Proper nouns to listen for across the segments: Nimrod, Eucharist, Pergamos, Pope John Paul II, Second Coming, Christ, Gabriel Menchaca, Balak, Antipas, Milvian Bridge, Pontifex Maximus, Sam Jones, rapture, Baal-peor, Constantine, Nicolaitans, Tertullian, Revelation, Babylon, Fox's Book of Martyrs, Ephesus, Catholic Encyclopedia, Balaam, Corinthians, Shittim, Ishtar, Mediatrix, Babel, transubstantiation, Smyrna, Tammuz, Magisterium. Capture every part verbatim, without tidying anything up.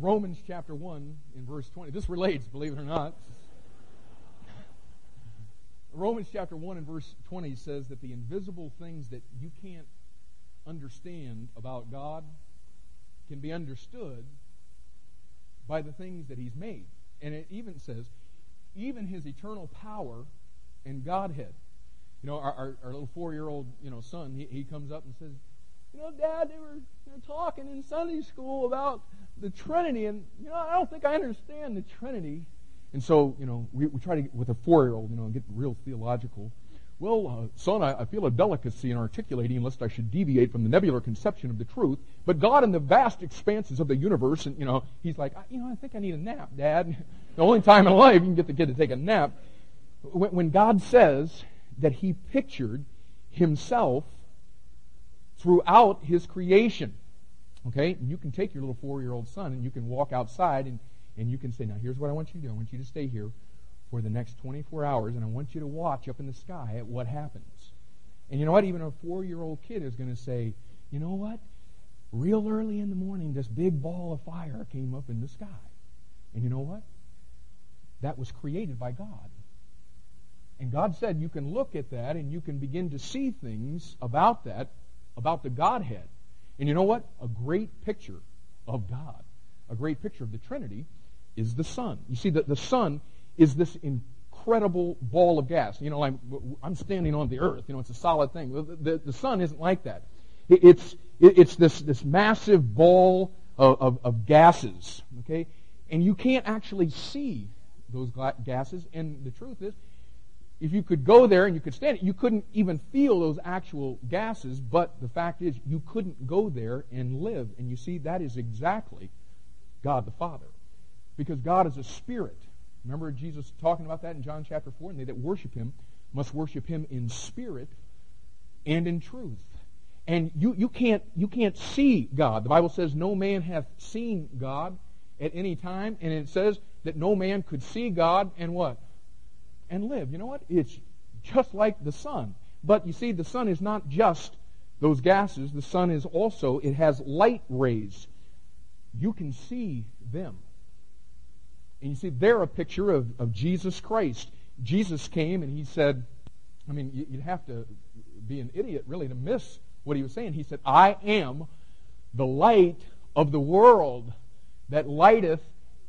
Romans chapter one in verse twenty. This relates, believe it or not. Romans chapter one and verse twenty says that the invisible things that you can't understand about God can be understood by the things that he's made. And it even says, even his eternal power and Godhead. You know, our, our, our little four-year-old, you know, son, he, he comes up and says, you know, Dad, they were, they were talking in Sunday school about the Trinity, and, you know, I don't think I understand the Trinity. And so, you know, we, we try to, get, with a four-year-old, you know, get real theological. Well, uh, son, I, I feel a delicacy in articulating, lest I should deviate from the nebular conception of the truth. But God, in the vast expanses of the universe, and, you know, he's like, I, you know, I think I need a nap, Dad. The only time in life you can get the kid to take a nap. When, when God says that he pictured himself throughout his creation, okay? And you can take your little four-year-old son and you can walk outside and And you can say, now here's what I want you to do. I want you to stay here for the next twenty-four hours, and I want you to watch up in the sky at what happens. And you know what? Even a four-year-old kid is going to say, you know what? Real early in the morning, this big ball of fire came up in the sky. And you know what? That was created by God. And God said you can look at that and you can begin to see things about that, about the Godhead. And you know what? A great picture of God, a great picture of the Trinity, is the sun. You see, the, the sun is this incredible ball of gas. You know, I'm, I'm standing on the earth. You know, it's a solid thing. The, the, the sun isn't like that. It, it's it, it's this, this massive ball of, of, of gases, okay? And you can't actually see those gases. And the truth is, if you could go there and you could stand it, you couldn't even feel those actual gases. But the fact is, you couldn't go there and live. And you see, that is exactly God the Father. Because God is a spirit. Remember Jesus talking about that in John chapter four? And they that worship him must worship him in spirit and in truth. And you, you can't, you can't see God. The Bible says no man hath seen God at any time. And it says that no man could see God and what? And live. You know what? It's just like the sun. But you see, the sun is not just those gases. The sun is also, it has light rays. You can see them. And you see, they're a picture of, of Jesus Christ. Jesus came and he said, I mean, you'd have to be an idiot really to miss what he was saying. He said, I am the light of the world that lighteth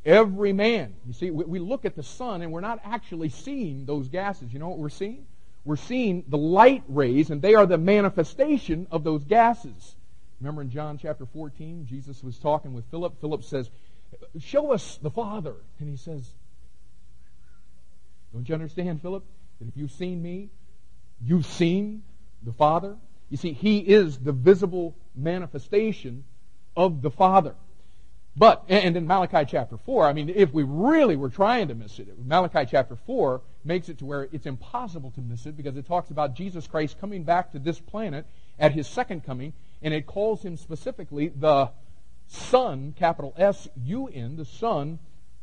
every man. You see, we, we look at the sun and we're not actually seeing those gases. You know what we're seeing? We're seeing the light rays, and they are the manifestation of those gases. Remember in John chapter fourteen, Jesus was talking with Philip. Philip says, show us the Father. And he says, don't you understand, Philip, that if you've seen me, you've seen the Father? You see, he is the visible manifestation of the Father. But, and in Malachi chapter four, I mean, if we really were trying to miss it, Malachi chapter four makes it to where it's impossible to miss it, because it talks about Jesus Christ coming back to this planet at his second coming, and it calls him specifically the Son, capital S U N, the Son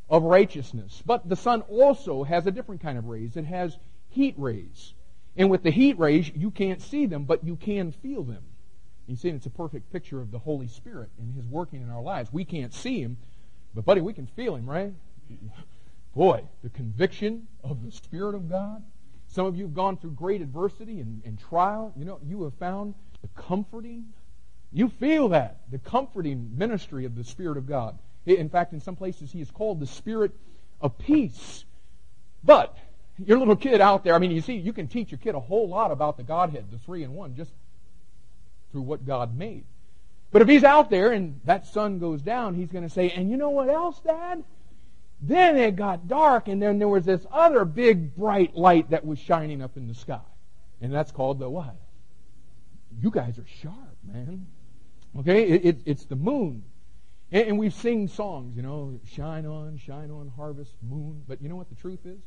of Righteousness. But the sun also has a different kind of rays. It has heat rays. And with the heat rays, you can't see them, but you can feel them. You see, it's a perfect picture of the Holy Spirit and his working in our lives. We can't see him, but buddy, we can feel him, right? Boy, the conviction of the Spirit of God. Some of you have gone through great adversity and, and trial. You know, you have found the comforting. You feel that, the comforting ministry of the Spirit of God. In fact, in some places he is called the Spirit of Peace. But your little kid out there, I mean, you see, you can teach your kid a whole lot about the Godhead, the three in one, just through what God made. But if he's out there and that sun goes down, he's going to say, and you know what else, Dad? Then it got dark, and then there was this other big bright light that was shining up in the sky. And that's called the what? You guys are sharp, man. Okay, it, it, it's the moon. And, and we sing songs, you know, shine on, shine on, harvest, moon. But you know what the truth is?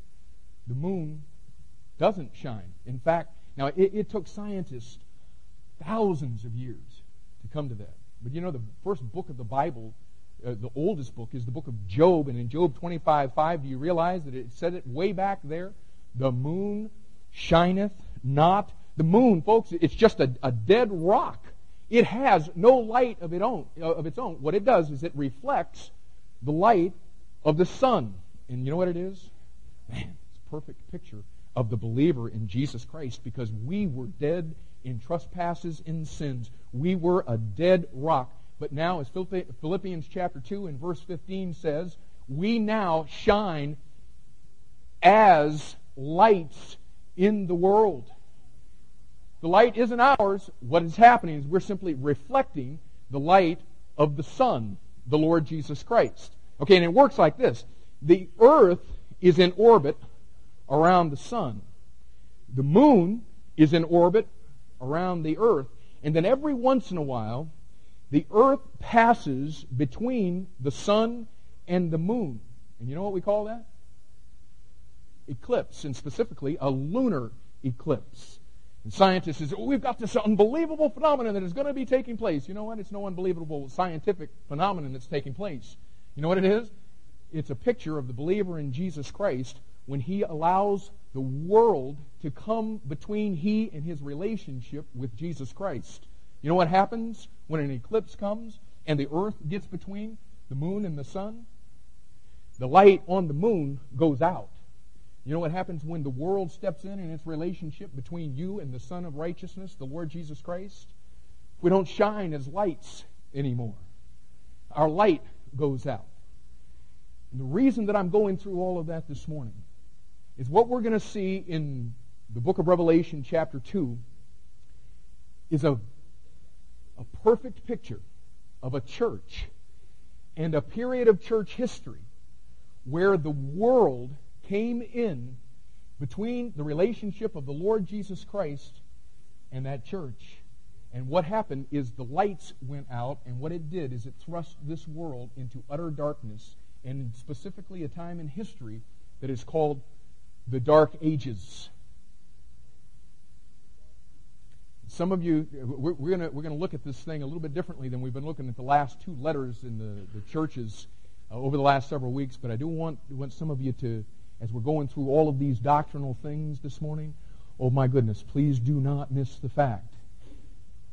The moon doesn't shine. In fact, now it, it took scientists thousands of years to come to that. But you know, the first book of the Bible, uh, the oldest book, is the book of Job. And in Job twenty-five five, do you realize that it said it way back there? The moon shineth not. The moon, folks, it's just a, a dead rock. It has no light of its own. Of its own. What it does is it reflects the light of the sun. And you know what it is? Man, it's a perfect picture of the believer in Jesus Christ, because we were dead in trespasses and sins. We were a dead rock. But now, as Philippians chapter two and verse fifteen says, we now shine as lights in the world. The light isn't ours. What is happening is we're simply reflecting the light of the Son, the Lord Jesus Christ. Okay, and it works like this. The earth is in orbit around the sun. The moon is in orbit around the earth. And then every once in a while, the earth passes between the sun and the moon. And you know what we call that? Eclipse, and specifically a lunar eclipse. And scientists say, oh, we've got this unbelievable phenomenon that is going to be taking place. You know what? It's no unbelievable scientific phenomenon that's taking place. You know what it is? It's a picture of the believer in Jesus Christ when he allows the world to come between he and his relationship with Jesus Christ. You know what happens when an eclipse comes and the earth gets between the moon and the sun? The light on the moon goes out. You know what happens when the world steps in and its relationship between you and the Son of Righteousness, the Lord Jesus Christ? We don't shine as lights anymore. Our light goes out. And the reason that I'm going through all of that this morning is what we're going to see in the book of Revelation chapter two is a, a perfect picture of a church and a period of church history where the world came in between the relationship of the Lord Jesus Christ and that church. And what happened is the lights went out, and what it did is it thrust this world into utter darkness, and specifically a time in history that is called the Dark Ages. Some of you, we're, we're going we're gonna look at this thing a little bit differently than we've been looking at the last two letters in the, the churches uh, over the last several weeks, but I do want, want some of you to, as we're going through all of these doctrinal things this morning, oh my goodness, please do not miss the fact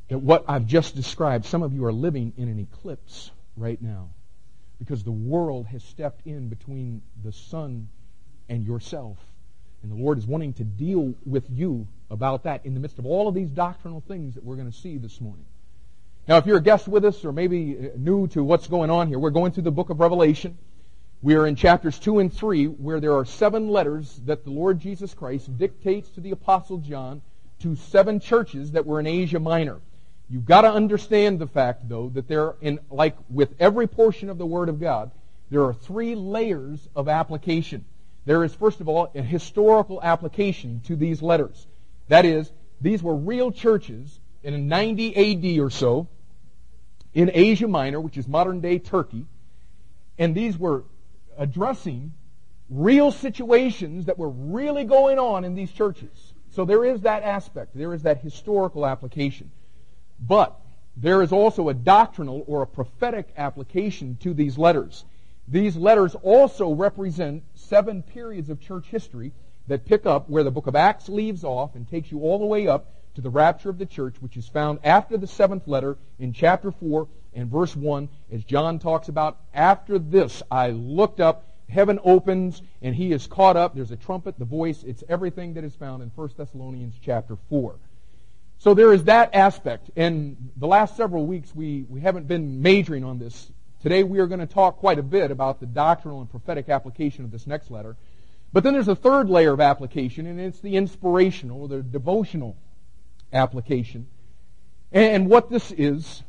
that what I've just described, some of you are living in an eclipse right now because the world has stepped in between the sun and yourself. And the Lord is wanting to deal with you about that in the midst of all of these doctrinal things that we're going to see this morning. Now, if you're a guest with us or maybe new to what's going on here, we're going through the book of Revelation. We are in chapters two and three, where there are seven letters that the Lord Jesus Christ dictates to the Apostle John to seven churches that were in Asia Minor. You've got to understand the fact, though, that there, in, like with every portion of the Word of God, there are three layers of application. There is, first of all, a historical application to these letters. That is, these were real churches in ninety A D or so in Asia Minor, which is modern-day Turkey, and these were addressing real situations that were really going on in these churches. So there is that aspect. There is that historical application. But there is also a doctrinal or a prophetic application to these letters. These letters also represent seven periods of church history that pick up where the book of Acts leaves off and takes you all the way up to the rapture of the church, which is found after the seventh letter in chapter four and verse one, as John talks about, after this I looked up, heaven opens, and he is caught up. There's a trumpet, the voice, it's everything that is found in First Thessalonians chapter four. So there is that aspect. And the last several weeks we, we haven't been majoring on this. Today we are going to talk quite a bit about the doctrinal and prophetic application of this next letter. But then there's a third layer of application, and it's the inspirational or the devotional application. And what this is,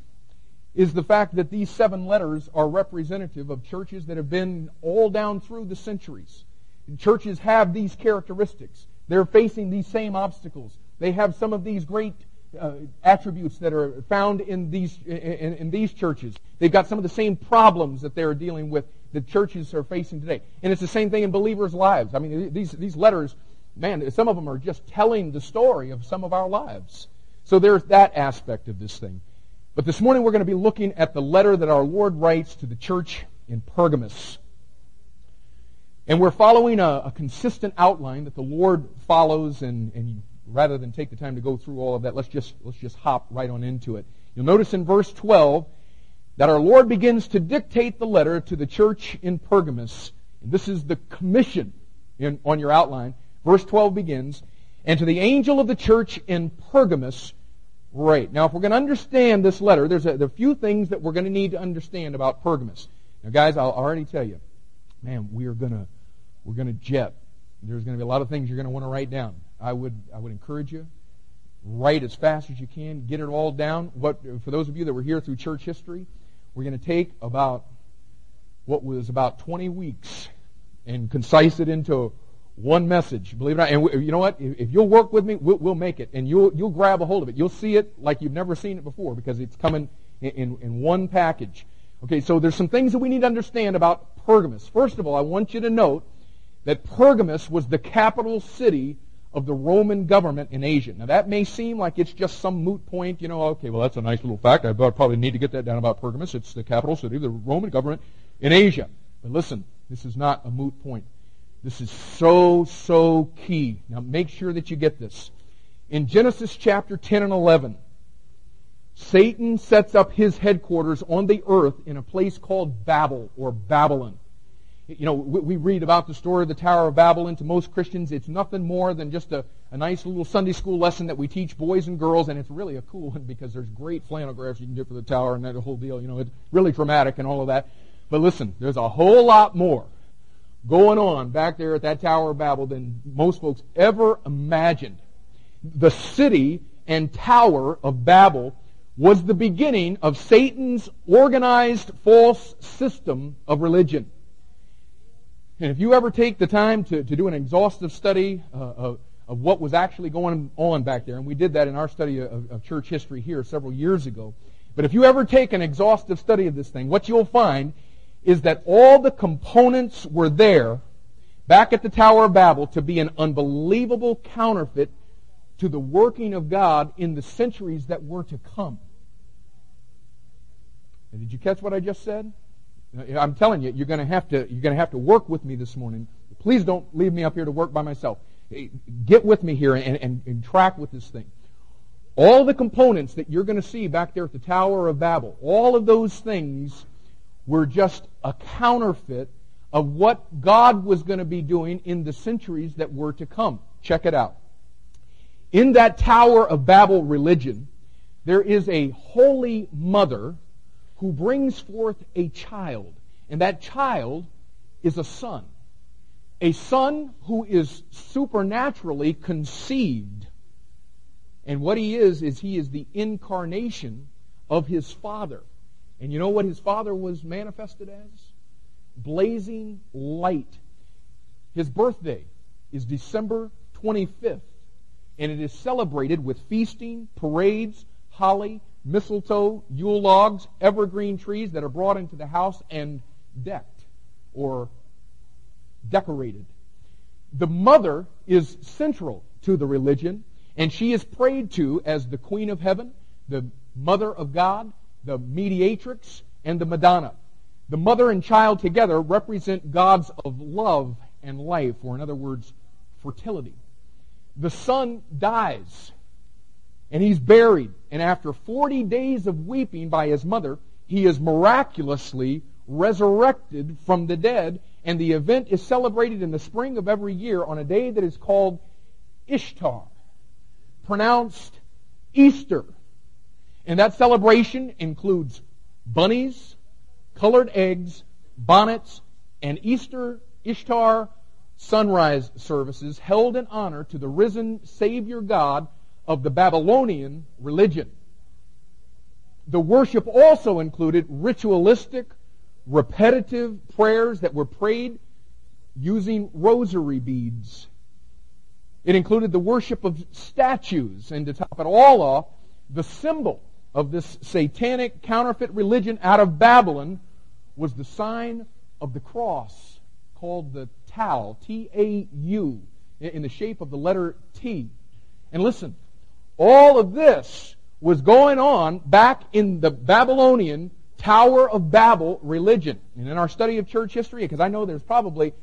is the fact that these seven letters are representative of churches that have been all down through the centuries. And churches have these characteristics. They're facing these same obstacles. They have some of these great uh, attributes that are found in these in, in these churches. They've got some of the same problems that they're dealing with that churches are facing today. And it's the same thing in believers' lives. I mean, these these letters, man, some of them are just telling the story of some of our lives. So there's that aspect of this thing. But this morning we're going to be looking at the letter that our Lord writes to the church in Pergamos. And we're following a, a consistent outline that the Lord follows, and, and rather than take the time to go through all of that, let's just, let's just hop right on into it. You'll notice in verse twelve that our Lord begins to dictate the letter to the church in Pergamos. And this is the commission in, on your outline. Verse twelve begins, and to the angel of the church in Pergamos write. Now, if we're going to understand this letter, there's a, there are a few things that we're going to need to understand about Pergamos. Now, guys, I'll already tell you, man, we are going to we're going to jet. There's going to be a lot of things you're going to want to write down. I would I would encourage you, write as fast as you can, get it all down. What for those of you that were here through church history, we're going to take about what was about twenty weeks and concise it into one message. Believe it or not, and we, you know what? If, if you'll work with me, we'll, we'll make it, and you'll you'll grab a hold of it. You'll see it like you've never seen it before because it's coming in in, in one package. Okay, so there's some things that we need to understand about Pergamos. First of all, I want you to note that Pergamos was the capital city of the Roman government in Asia. Now, that may seem like it's just some moot point, you know, okay, well, that's a nice little fact. I probably need to get that down about Pergamos. It's the capital city of the Roman government in Asia. But listen, this is not a moot point. This is so, so key. Now, make sure that you get this. In Genesis chapter ten and eleven, Satan sets up his headquarters on the earth in a place called Babel or Babylon. You know, we read about the story of the Tower of Babel, and to most Christians, it's nothing more than just a, a nice little Sunday school lesson that we teach boys and girls, and it's really a cool one because there's great flannel graphs you can get for the tower and that whole deal. You know, it's really dramatic and all of that. But listen, there's a whole lot more going on back there at that Tower of Babel than most folks ever imagined. The city and Tower of Babel was the beginning of Satan's organized false system of religion. And if you ever take the time to, to do an exhaustive study uh, of, of what was actually going on back there, and we did that in our study of, of church history here several years ago, but if you ever take an exhaustive study of this thing, what you'll find is that all the components were there back at the Tower of Babel to be an unbelievable counterfeit to the working of God in the centuries that were to come. And did you catch what I just said? I'm telling you, you're going to have to you're going to have to work with me this morning. Please don't leave me up here to work by myself. Get with me here and, and, and track with this thing. All the components that you're going to see back there at the Tower of Babel, all of those things were just a counterfeit of what God was going to be doing in the centuries that were to come. Check it out. In that Tower of Babel religion, there is a holy mother who brings forth a child. And that child is a son. A son who is supernaturally conceived. And what he is, is he is the incarnation of his father. And you know what his father was manifested as? Blazing light. His birthday is December twenty-fifth. And it is celebrated with feasting, parades, holly, mistletoe, Yule logs, evergreen trees that are brought into the house and decked or decorated. The mother is central to the religion, and she is prayed to as the Queen of Heaven, the Mother of God, the Mediatrix, and the Madonna. The mother and child together represent gods of love and life, or in other words, fertility. The son dies, and he's buried. And after forty days of weeping by his mother, he is miraculously resurrected from the dead. And the event is celebrated in the spring of every year on a day that is called Ishtar, pronounced Easter. And that celebration includes bunnies, colored eggs, bonnets, and Easter, Ishtar sunrise services held in honor to the risen Savior God of the Babylonian religion. The worship also included ritualistic, repetitive prayers that were prayed using rosary beads. It included the worship of statues, and to top it all off, the symbol of this satanic counterfeit religion out of Babylon was the sign of the cross called the Tau, T A U, in the shape of the letter T. And listen, all of this was going on back in the Babylonian Tower of Babel religion. And in our study of church history, because I know there's probably,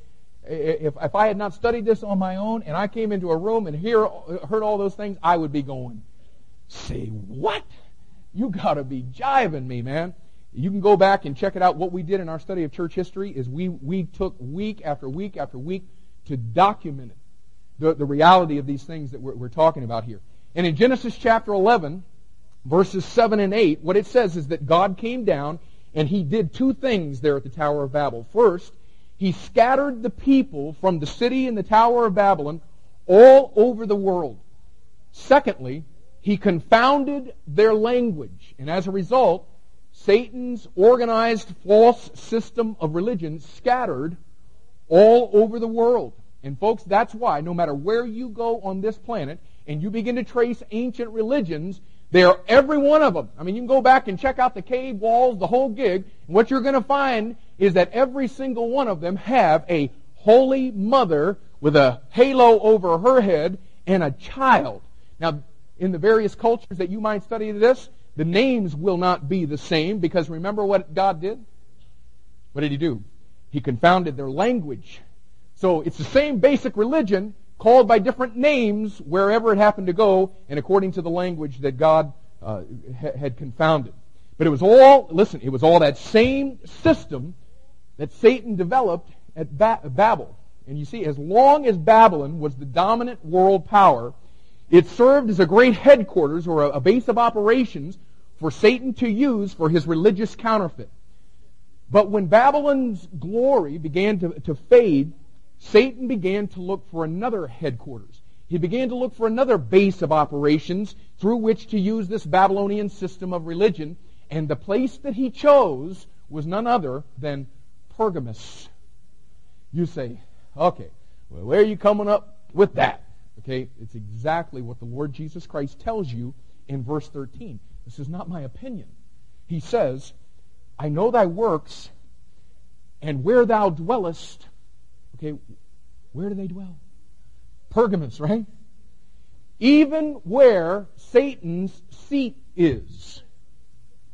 if, if I had not studied this on my own and I came into a room and hear, heard all those things, I would be going, say what? You got to be jiving me, man. You can go back and check it out. What we did in our study of church history is we, we took week after week after week to document it, the, the reality of these things that we're, we're talking about here. And in Genesis chapter eleven, verses seven and eight, what it says is that God came down and he did two things there at the Tower of Babel. First, he scattered the people from the city and the Tower of Babylon all over the world. Secondly, he confounded their language. And as a result, Satan's organized false system of religion scattered all over the world. And folks, that's why no matter where you go on this planet and you begin to trace ancient religions, they are, every one of them. I mean, you can go back and check out the cave walls, the whole gig, and what you're going to find is that every single one of them have a holy mother with a halo over her head and a child. Now, in the various cultures that you might study this, the names will not be the same, because remember what God did? What did he do? He confounded their language. So it's the same basic religion called by different names wherever it happened to go and according to the language that God uh, ha- had confounded. But it was all, listen, it was all that same system that Satan developed at ba- Babel. And you see, as long as Babylon was the dominant world power, it served as a great headquarters or a, a base of operations for Satan to use for his religious counterfeit. But when Babylon's glory began to, to fade, Satan began to look for another headquarters. He began to look for another base of operations through which to use this Babylonian system of religion. And the place that he chose was none other than Pergamos. You say, okay, well, where are you coming up with that? Okay, it's exactly what the Lord Jesus Christ tells you in verse thirteen. This is not my opinion. He says, I know thy works, and where thou dwellest. Okay, where do they dwell? Pergamos, right? Even where Satan's seat is.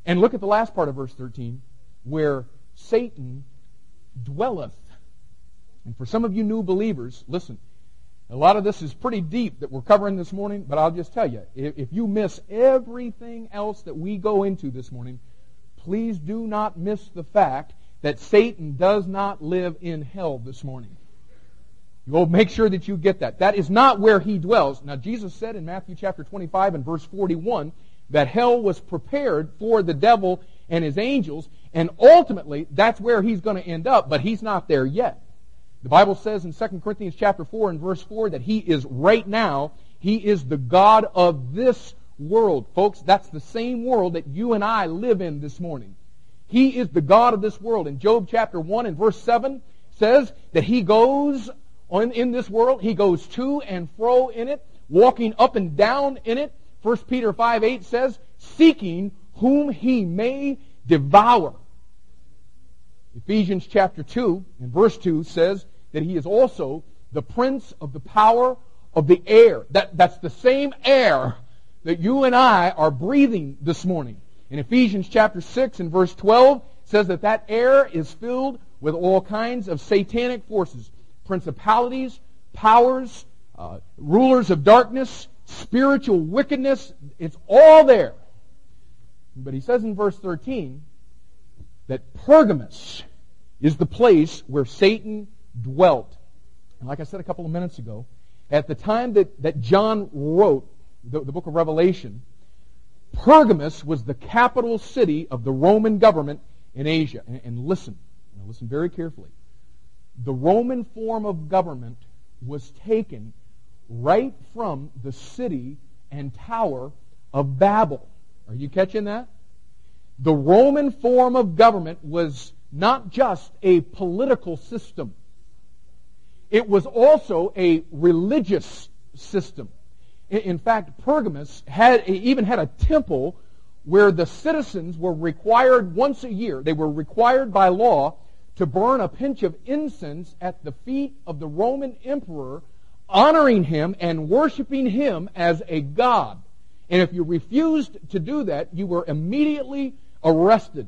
And look at the last part of verse thirteen, where Satan dwelleth. And for some of you new believers, listen, a lot of this is pretty deep that we're covering this morning, but I'll just tell you, if you miss everything else that we go into this morning, please do not miss the fact that Satan does not live in hell this morning. You'll make sure that you get that. That is not where he dwells. Now, Jesus said in Matthew chapter twenty-five and verse forty-one, that hell was prepared for the devil and his angels, and ultimately that's where he's going to end up, but he's not there yet. The Bible says in Second Corinthians chapter four and verse four that he is right now, he is the God of this world. Folks, that's the same world that you and I live in this morning. He is the God of this world. And Job chapter one and verse seven says that he goes on in this world, he goes to and fro in it, walking up and down in it. First Peter five eight says, seeking whom he may devour. Ephesians chapter two and verse two says that he is also the prince of the power of the air. That, that's the same air that you and I are breathing this morning. In Ephesians chapter six and verse twelve says that that air is filled with all kinds of satanic forces, principalities, powers, uh, rulers of darkness, spiritual wickedness. It's all there. But he says in verse thirteen that Pergamos is the place where Satan dwelt. And like I said a couple of minutes ago, at the time that, that John wrote the, the book of Revelation, Pergamos was the capital city of the Roman government in Asia. And, and listen, now listen very carefully. The Roman form of government was taken right from the city and tower of Babel. Are you catching that? The Roman form of government was not just a political system. It was also a religious system. In fact, Pergamos had even had a temple where the citizens were required once a year, they were required by law to burn a pinch of incense at the feet of the Roman emperor, honoring him and worshiping him as a god. And if you refused to do that, you were immediately arrested.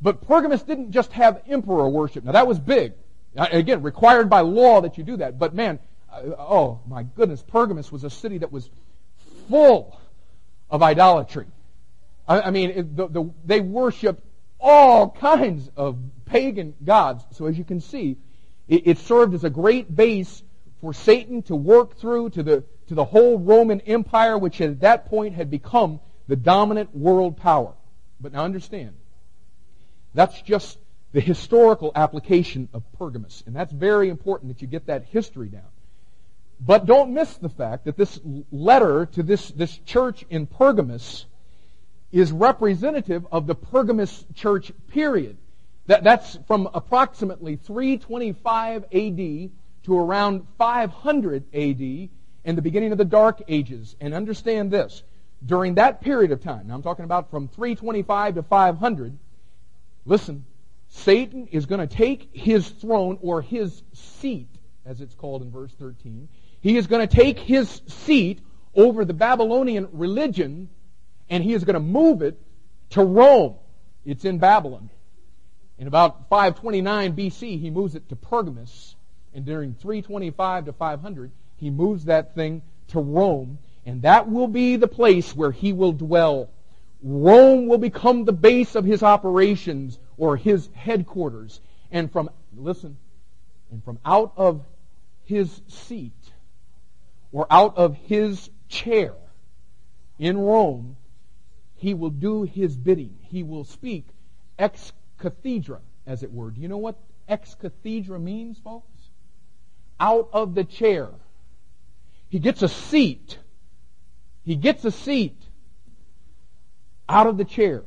But Pergamos didn't just have emperor worship. Now, that was big. Again, required by law that you do that. But man, oh my goodness, Pergamos was a city that was full of idolatry. I, I mean, it, the, the, they worshiped all kinds of pagan gods. So as you can see, it, it served as a great base for Satan to work through to the to the whole Roman Empire, which at that point had become the dominant world power. But now understand, that's just the historical application of Pergamos. And that's very important that you get that history down. But don't miss the fact that this letter to this, this church in Pergamos is representative of the Pergamos church period. That, that's from approximately three twenty-five A D to around five hundred A D and the beginning of the Dark Ages. And understand this, during that period of time, now I'm talking about from three twenty-five to five hundred, listen, Satan is going to take his throne, or his seat, as it's called in verse thirteen. He is going to take his seat over the Babylonian religion, and he is going to move it to Rome. It's in Babylon. In about five twenty-nine B C, he moves it to Pergamos, and during three twenty-five to five hundred, he moves that thing to Rome, and that will be the place where he will dwell. Rome will become the base of his operations, or his headquarters. And from, listen, and from out of his seat, or out of his chair in Rome, he will do his bidding. He will speak ex cathedra, as it were. Do you know what ex cathedra means, folks? Out of the chair. He gets a seat. He gets a seat out of the chair.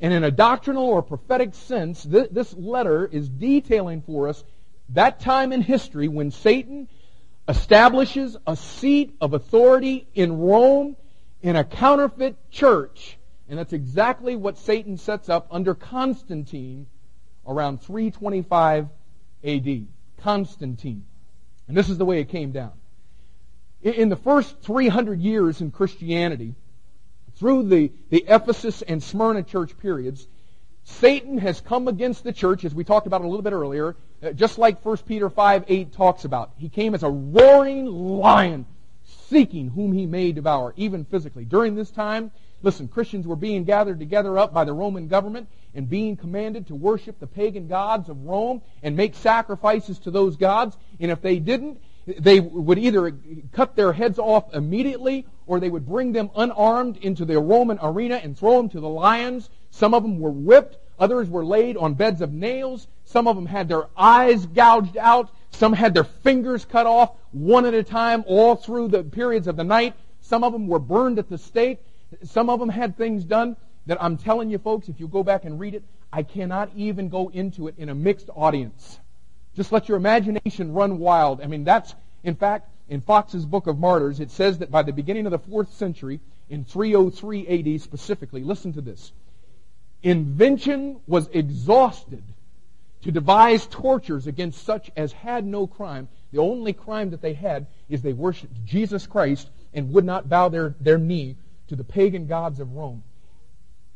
And in a doctrinal or prophetic sense, th- this letter is detailing for us that time in history when Satan establishes a seat of authority in Rome in a counterfeit church. And that's exactly what Satan sets up under Constantine around three twenty-five A D. Constantine. And this is the way it came down. In the first three hundred years in Christianity, through the, the Ephesus and Smyrna church periods, Satan has come against the church, as we talked about a little bit earlier, just like First Peter five eight talks about. He came as a roaring lion, seeking whom he may devour, even physically. During this time, listen, Christians were being gathered together up by the Roman government and being commanded to worship the pagan gods of Rome and make sacrifices to those gods. And if they didn't, they would either cut their heads off immediately, or they would bring them unarmed into the Roman arena and throw them to the lions. Some of them were whipped. Others were laid on beds of nails. Some of them had their eyes gouged out. Some had their fingers cut off one at a time all through the periods of the night. Some of them were burned at the stake. Some of them had things done that I'm telling you, folks, if you go back and read it, I cannot even go into it in a mixed audience. Just let your imagination run wild. I mean, that's, in fact, in Fox's Book of Martyrs, it says that by the beginning of the fourth century, in three oh three A D specifically, listen to this, invention was exhausted to devise tortures against such as had no crime. The only crime that they had is they worshipped Jesus Christ and would not bow their, their knee to the pagan gods of Rome.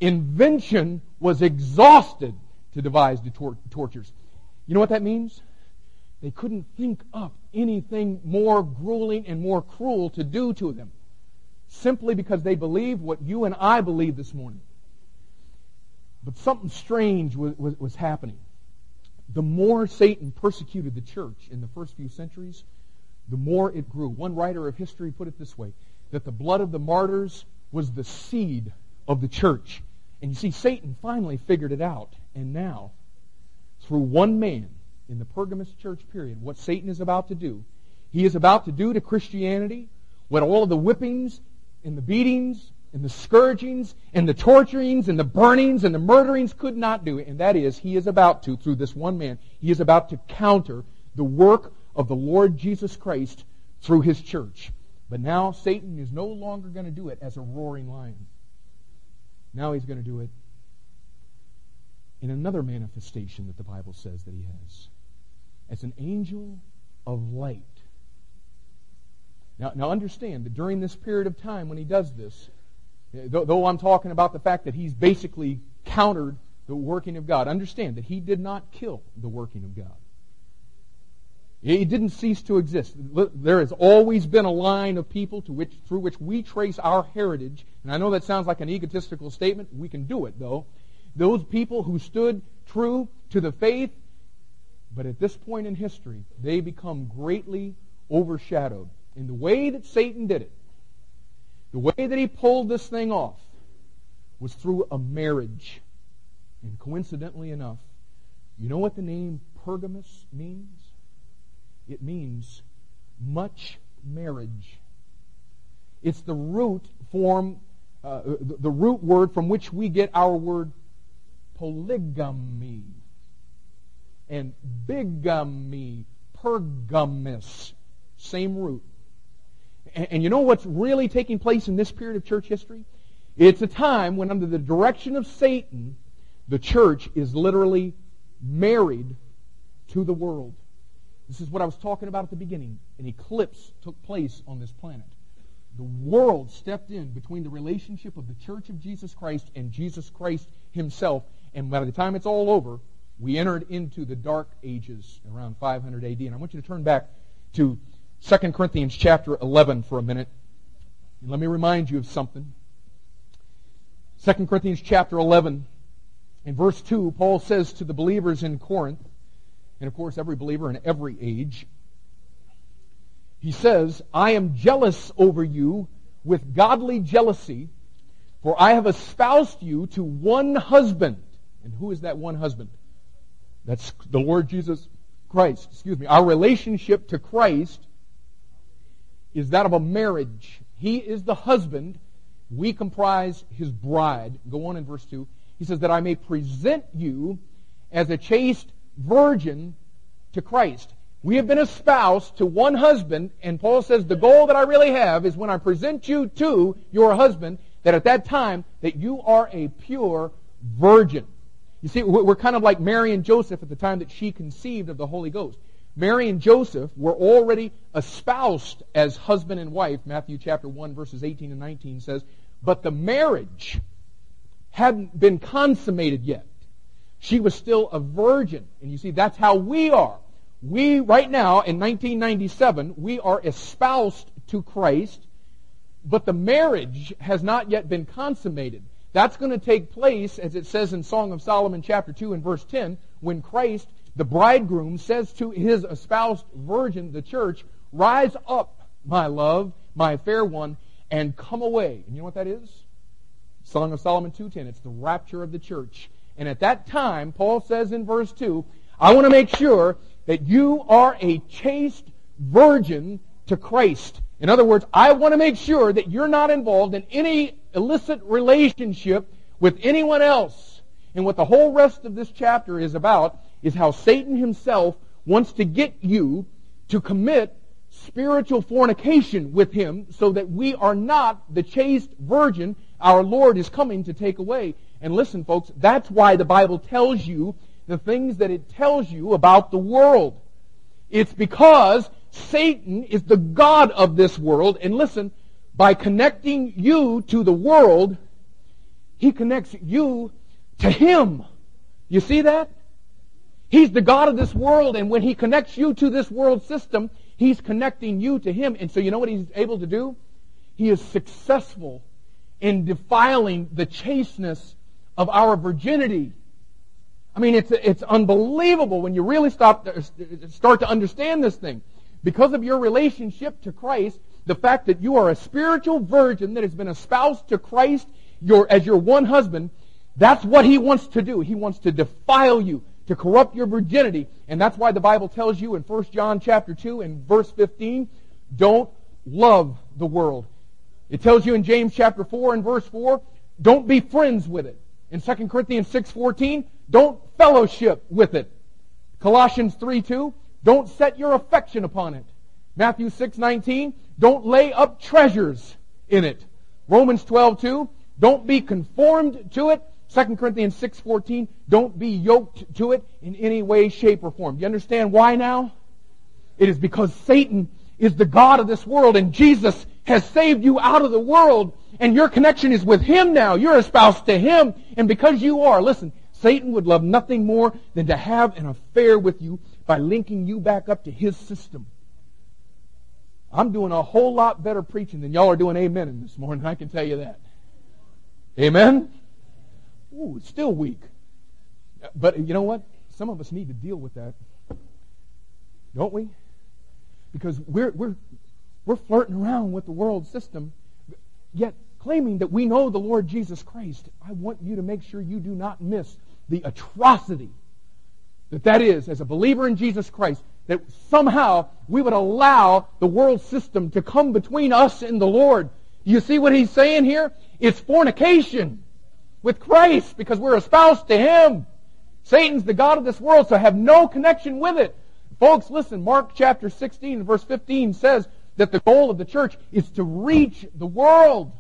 Invention was exhausted to devise the tor- tortures. You know what that means? They couldn't think up anything more grueling and more cruel to do to them, simply because they believed what you and I believe this morning. But something strange was, was, was happening. The more Satan persecuted the church in the first few centuries, the more it grew. One writer of history put it this way, that the blood of the martyrs was the seed of the church. And you see, Satan finally figured it out. And now, through one man in the Pergamos church period, what Satan is about to do, he is about to do to Christianity what all of the whippings and the beatings and the scourgings and the torturings and the burnings and the murderings could not do. And that is, he is about to, through this one man, he is about to counter the work of the Lord Jesus Christ through his church. But now Satan is no longer going to do it as a roaring lion. Now he's going to do it in another manifestation that the Bible says that he has, as an angel of light. Now, now understand that during this period of time when he does this, though, though I'm talking about the fact that he's basically countered the working of God, understand that he did not kill the working of God. It didn't cease to exist. There has always been a line of people to which, through which we trace our heritage. And I know that sounds like an egotistical statement. We can do it, though. those people who stood true to the faith, but at this point in history, they become greatly overshadowed. In the way that Satan did it, the way that he pulled this thing off, was through a marriage. And coincidentally enough, you know what the name Pergamos means? It means much marriage. It's the root form, uh, the, the root word from which we get our word polygamy and bigamy, Pergamus, same root. And, and you know what's really taking place in this period of church history? It's a time when, under the direction of Satan, the church is literally married to the world. This is what I was talking about at the beginning. An eclipse took place on this planet. The world stepped in between the relationship of the Church of Jesus Christ and Jesus Christ himself. And by the time it's all over, we entered into the Dark Ages around five hundred A D. And I want you to turn back to Second Corinthians chapter eleven for a minute. And let me remind you of something. Second Corinthians chapter eleven, in verse two, Paul says to the believers in Corinth, and of course every believer in every age, he says, I am jealous over you with godly jealousy, for I have espoused you to one husband. And who is that one husband? That's the Lord Jesus Christ. Excuse me. Our relationship to Christ is that of a marriage. He is the husband. We comprise his bride. Go on in verse two. He says that I may present you as a chaste virgin to Christ. We have been espoused to one husband, and Paul says the goal that I really have is when I present you to your husband, that at that time, that you are a pure virgin. You see, we're kind of like Mary and Joseph at the time that she conceived of the Holy Ghost. Mary and Joseph were already espoused as husband and wife. Matthew chapter one, verses eighteen and nineteen says, but the marriage hadn't been consummated yet. She was still a virgin. And you see, that's how we are. We, right now, in nineteen ninety-seven, we are espoused to Christ, but the marriage has not yet been consummated. That's going to take place, as it says in Song of Solomon chapter two and verse ten, when Christ, the bridegroom, says to his espoused virgin, the church, rise up, my love, my fair one, and come away. And you know what that is? Song of Solomon two ten. It's the rapture of the church. And at that time, Paul says in verse two, I want to make sure that you are a chaste virgin to Christ. In other words, I want to make sure that you're not involved in any illicit relationship with anyone else. And what the whole rest of this chapter is about is how Satan himself wants to get you to commit spiritual fornication with him so that we are not the chaste virgin our Lord is coming to take away. And listen, folks, that's why the Bible tells you the things that it tells you about the world. It's because Satan is the god of this world. And listen, by connecting you to the world, he connects you to him. You see that? He's the god of this world. And when he connects you to this world system, he's connecting you to him. And so you know what he's able to do? He is successful in defiling the chasteness of our virginity. I mean, it's it's unbelievable when you really stop start to understand this thing. Because of your relationship to Christ, the fact that you are a spiritual virgin that has been espoused to Christ your, as your one husband, that's what he wants to do. He wants to defile you, to corrupt your virginity. And that's why the Bible tells you in First John chapter two and verse fifteen, don't love the world. It tells you in James chapter four and verse four, don't be friends with it. In Second Corinthians six fourteen, don't fellowship with it. Colossians three two, don't set your affection upon it. Matthew six nineteen, don't lay up treasures in it. Romans twelve two, don't be conformed to it. Second Corinthians six fourteen, don't be yoked to it in any way, shape, or form. You understand why now? It is because Satan is the god of this world, and Jesus has saved you out of the world, and your connection is with him now. You're espoused to him, and because you are, listen, Satan would love nothing more than to have an affair with you by linking you back up to his system. I'm doing a whole lot better preaching than y'all are doing amen in this morning, I can tell you that. Amen? ooh, it's still weak. But you know what? Some of us need to deal with that, don't we? Because we're we're we're flirting around with the world system, yet claiming that we know the Lord Jesus Christ. I want you to make sure you do not miss the atrocity that that is, as a believer in Jesus Christ, that somehow we would allow the world system to come between us and the Lord. You see what he's saying here? It's fornication with Christ, because we're espoused to him. Satan's the god of this world, so have no connection with it. Folks, listen, Mark chapter sixteen, verse fifteen says that the goal of the church is to reach the world.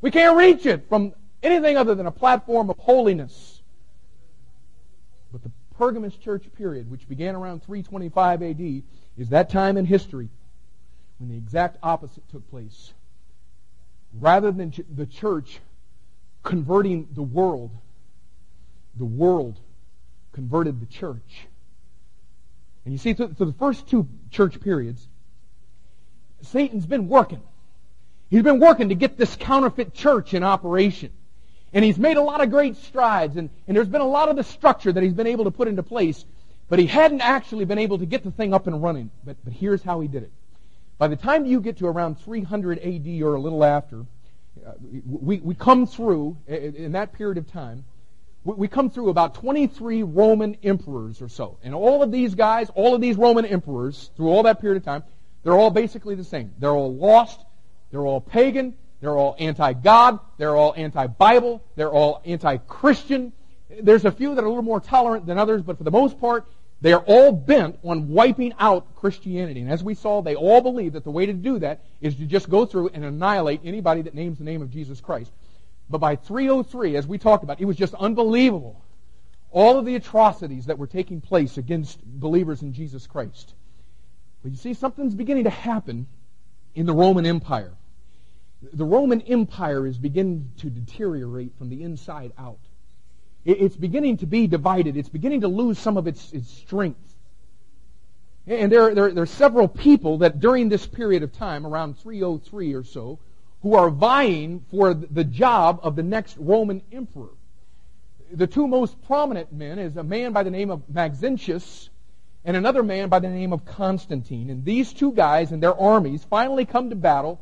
We can't reach it from anything other than a platform of holiness. But the Pergamos church period, which began around three twenty-five A D, is that time in history when the exact opposite took place. Rather than the church converting the world, the world converted the church. And you see, through the first two church periods, Satan's been working. He's been working to get this counterfeit church in operation. And he's made a lot of great strides, and, and there's been a lot of the structure that he's been able to put into place, but he hadn't actually been able to get the thing up and running. But, but here's how he did it. By the time you get to around three hundred A D or a little after, we, we come through, in that period of time, we come through about twenty-three Roman emperors or so. And all of these guys, all of these Roman emperors, through all that period of time, they're all basically the same. They're all lost, they're all pagan, they're all anti-God, they're all anti-Bible, they're all anti-Christian. There's a few that are a little more tolerant than others, but for the most part, they are all bent on wiping out Christianity. And as we saw, they all believe that the way to do that is to just go through and annihilate anybody that names the name of Jesus Christ. But by three oh three, as we talked about, it was just unbelievable, all of the atrocities that were taking place against believers in Jesus Christ. But you see, something's beginning to happen in the Roman Empire. The Roman Empire is beginning to deteriorate from the inside out. It's beginning to be divided. It's beginning to lose some of its, its strength. And there, there, there are several people that during this period of time, around three oh three or so, who are vying for the job of the next Roman emperor. The two most prominent men is a man by the name of Maxentius and another man by the name of Constantine. And these two guys and their armies finally come to battle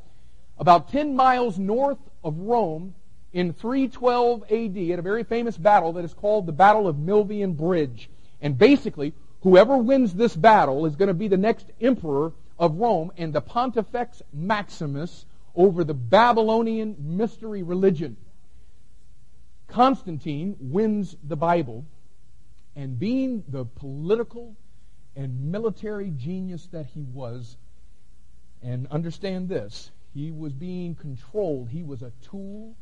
about ten miles north of Rome in three twelve A D at a very famous battle that is called the Battle of Milvian Bridge. And basically, whoever wins this battle is going to be the next emperor of Rome and the Pontifex Maximus over the Babylonian mystery religion. Constantine wins the Bible, and being the political and military genius that he was, and understand this, he was being controlled. He was a tool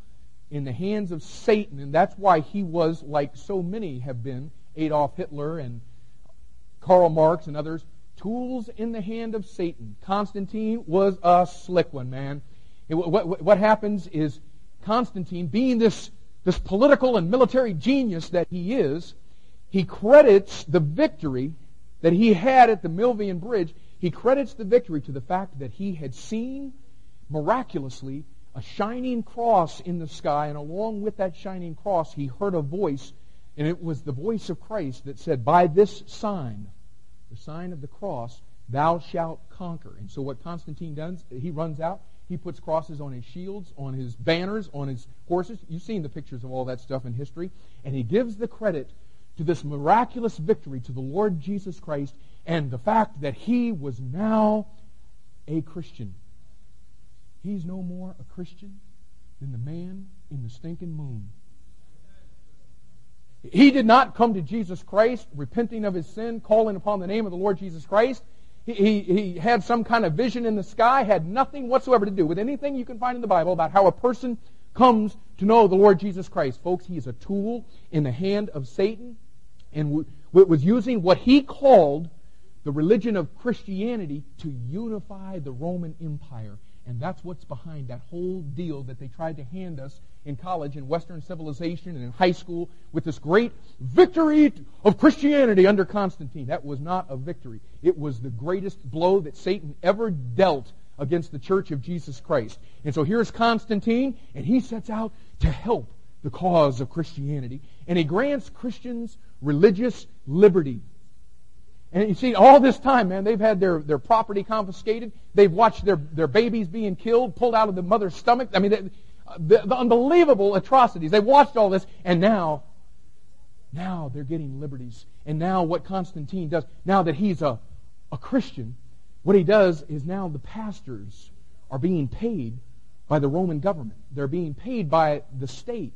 in the hands of Satan, and that's why he was, like so many have been, Adolf Hitler and Karl Marx and others, tools in the hand of Satan. Constantine was a slick one, man. It, what, what happens is Constantine, being this, this political and military genius that he is, he credits the victory that he had at the Milvian Bridge, he credits the victory to the fact that he had seen, miraculously, a shining cross in the sky, and along with that shining cross, he heard a voice, and it was the voice of Christ that said, by this sign, the sign of the cross, thou shalt conquer. And so what Constantine does, he runs out, he puts crosses on his shields, on his banners, on his horses. You've seen the pictures of all that stuff in history. And he gives the credit to this miraculous victory to the Lord Jesus Christ and the fact that he was now a Christian. He's no more a Christian than the man in the stinking moon. He did not come to Jesus Christ repenting of his sin, calling upon the name of the Lord Jesus Christ. He, he, he had some kind of vision in the sky, had nothing whatsoever to do with anything you can find in the Bible about how a person comes to know the Lord Jesus Christ. Folks, he is a tool in the hand of Satan, and w- w- was using what he called the religion of Christianity to unify the Roman Empire. And that's what's behind that whole deal that they tried to hand us in college, in Western civilization, and in high school with this great victory of Christianity under Constantine. That was not a victory. It was the greatest blow that Satan ever dealt against the Church of Jesus Christ. And so here's Constantine, and he sets out to help the cause of Christianity, and he grants Christians religious liberty. And you see, all this time, man, they've had their, their property confiscated. They've watched their, their babies being killed, pulled out of the mother's stomach. I mean, the, the, the unbelievable atrocities. They've watched all this, and now, now they're getting liberties. And now what Constantine does, now that he's a, a Christian, what he does is now the pastors are being paid by the Roman government. They're being paid by the state.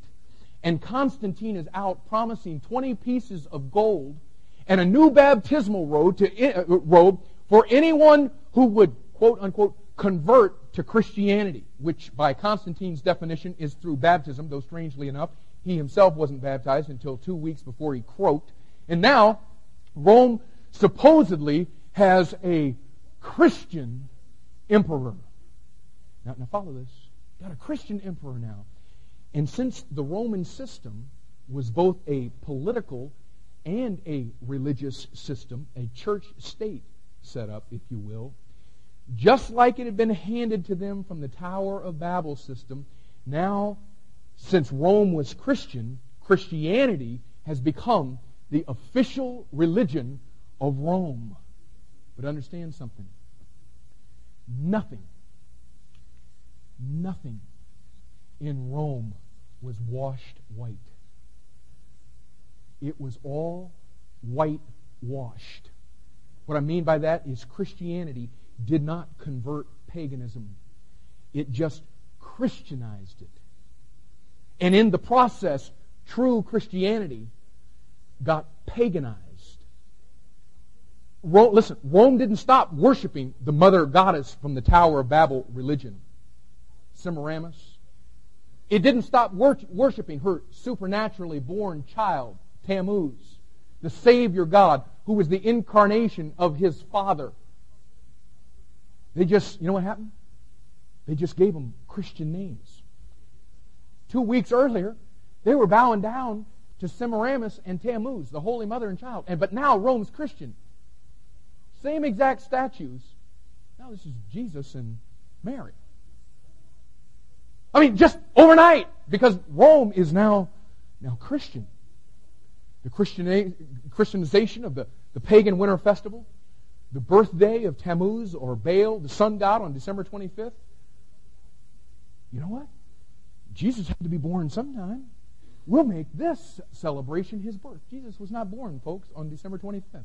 And Constantine is out promising twenty pieces of gold and a new baptismal robe, to, uh, robe for anyone who would, quote unquote, convert to Christianity, which by Constantine's definition is through baptism, though strangely enough, he himself wasn't baptized until two weeks before he croaked. And now, Rome supposedly has a Christian emperor. Now, now follow this. Got a Christian emperor now. And since the Roman system was both a political and a religious system, a church-state setup, if you will, just like it had been handed to them from the Tower of Babel system, now, since Rome was Christian, Christianity has become the official religion of Rome. But understand something. Nothing, nothing in Rome was washed white. It was all whitewashed. What I mean by that is Christianity did not convert paganism. It just Christianized it. And in the process, true Christianity got paganized. Rome, listen, Rome didn't stop worshiping the mother goddess from the Tower of Babel religion, Semiramis. It didn't stop wor- worshiping her supernaturally born child, Tammuz, the Savior God, who was the incarnation of his father. They just, you know what happened? They just gave them Christian names. Two weeks earlier, they were bowing down to Semiramis and Tammuz, the Holy Mother and Child. And but now Rome's Christian. Same exact statues. Now this is Jesus and Mary. I mean, just overnight, because Rome is now, now Christian. The Christian, Christianization of the, the pagan winter festival, the birthday of Tammuz or Baal, the sun god on December twenty-fifth. You know what? Jesus had to be born sometime. We'll make this celebration his birth. Jesus was not born, folks, on December twenty-fifth.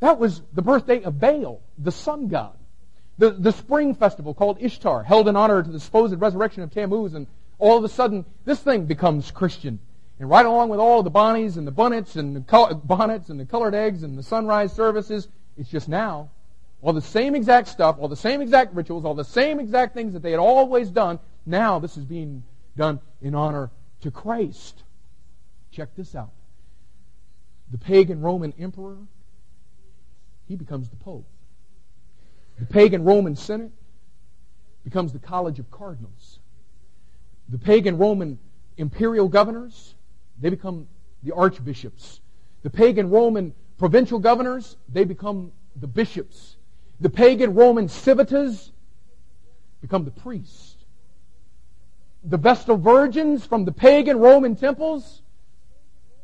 That was the birthday of Baal, the sun god. The, the spring festival called Ishtar, held in honor to the supposed resurrection of Tammuz, and all of a sudden, this thing becomes Christian. And right along with all the bonnies and the bonnets and the col- bonnets and the colored eggs and the sunrise services, it's just now all the same exact stuff, all the same exact rituals, all the same exact things that they had always done. Now this is being done in honor to Christ. Check this out. The pagan Roman emperor, he becomes the Pope. The pagan Roman Senate becomes the College of Cardinals. The pagan Roman imperial governors, they become the archbishops. The pagan Roman provincial governors, they become the bishops. The pagan Roman civitas become the priests. The Vestal virgins from the pagan Roman temples,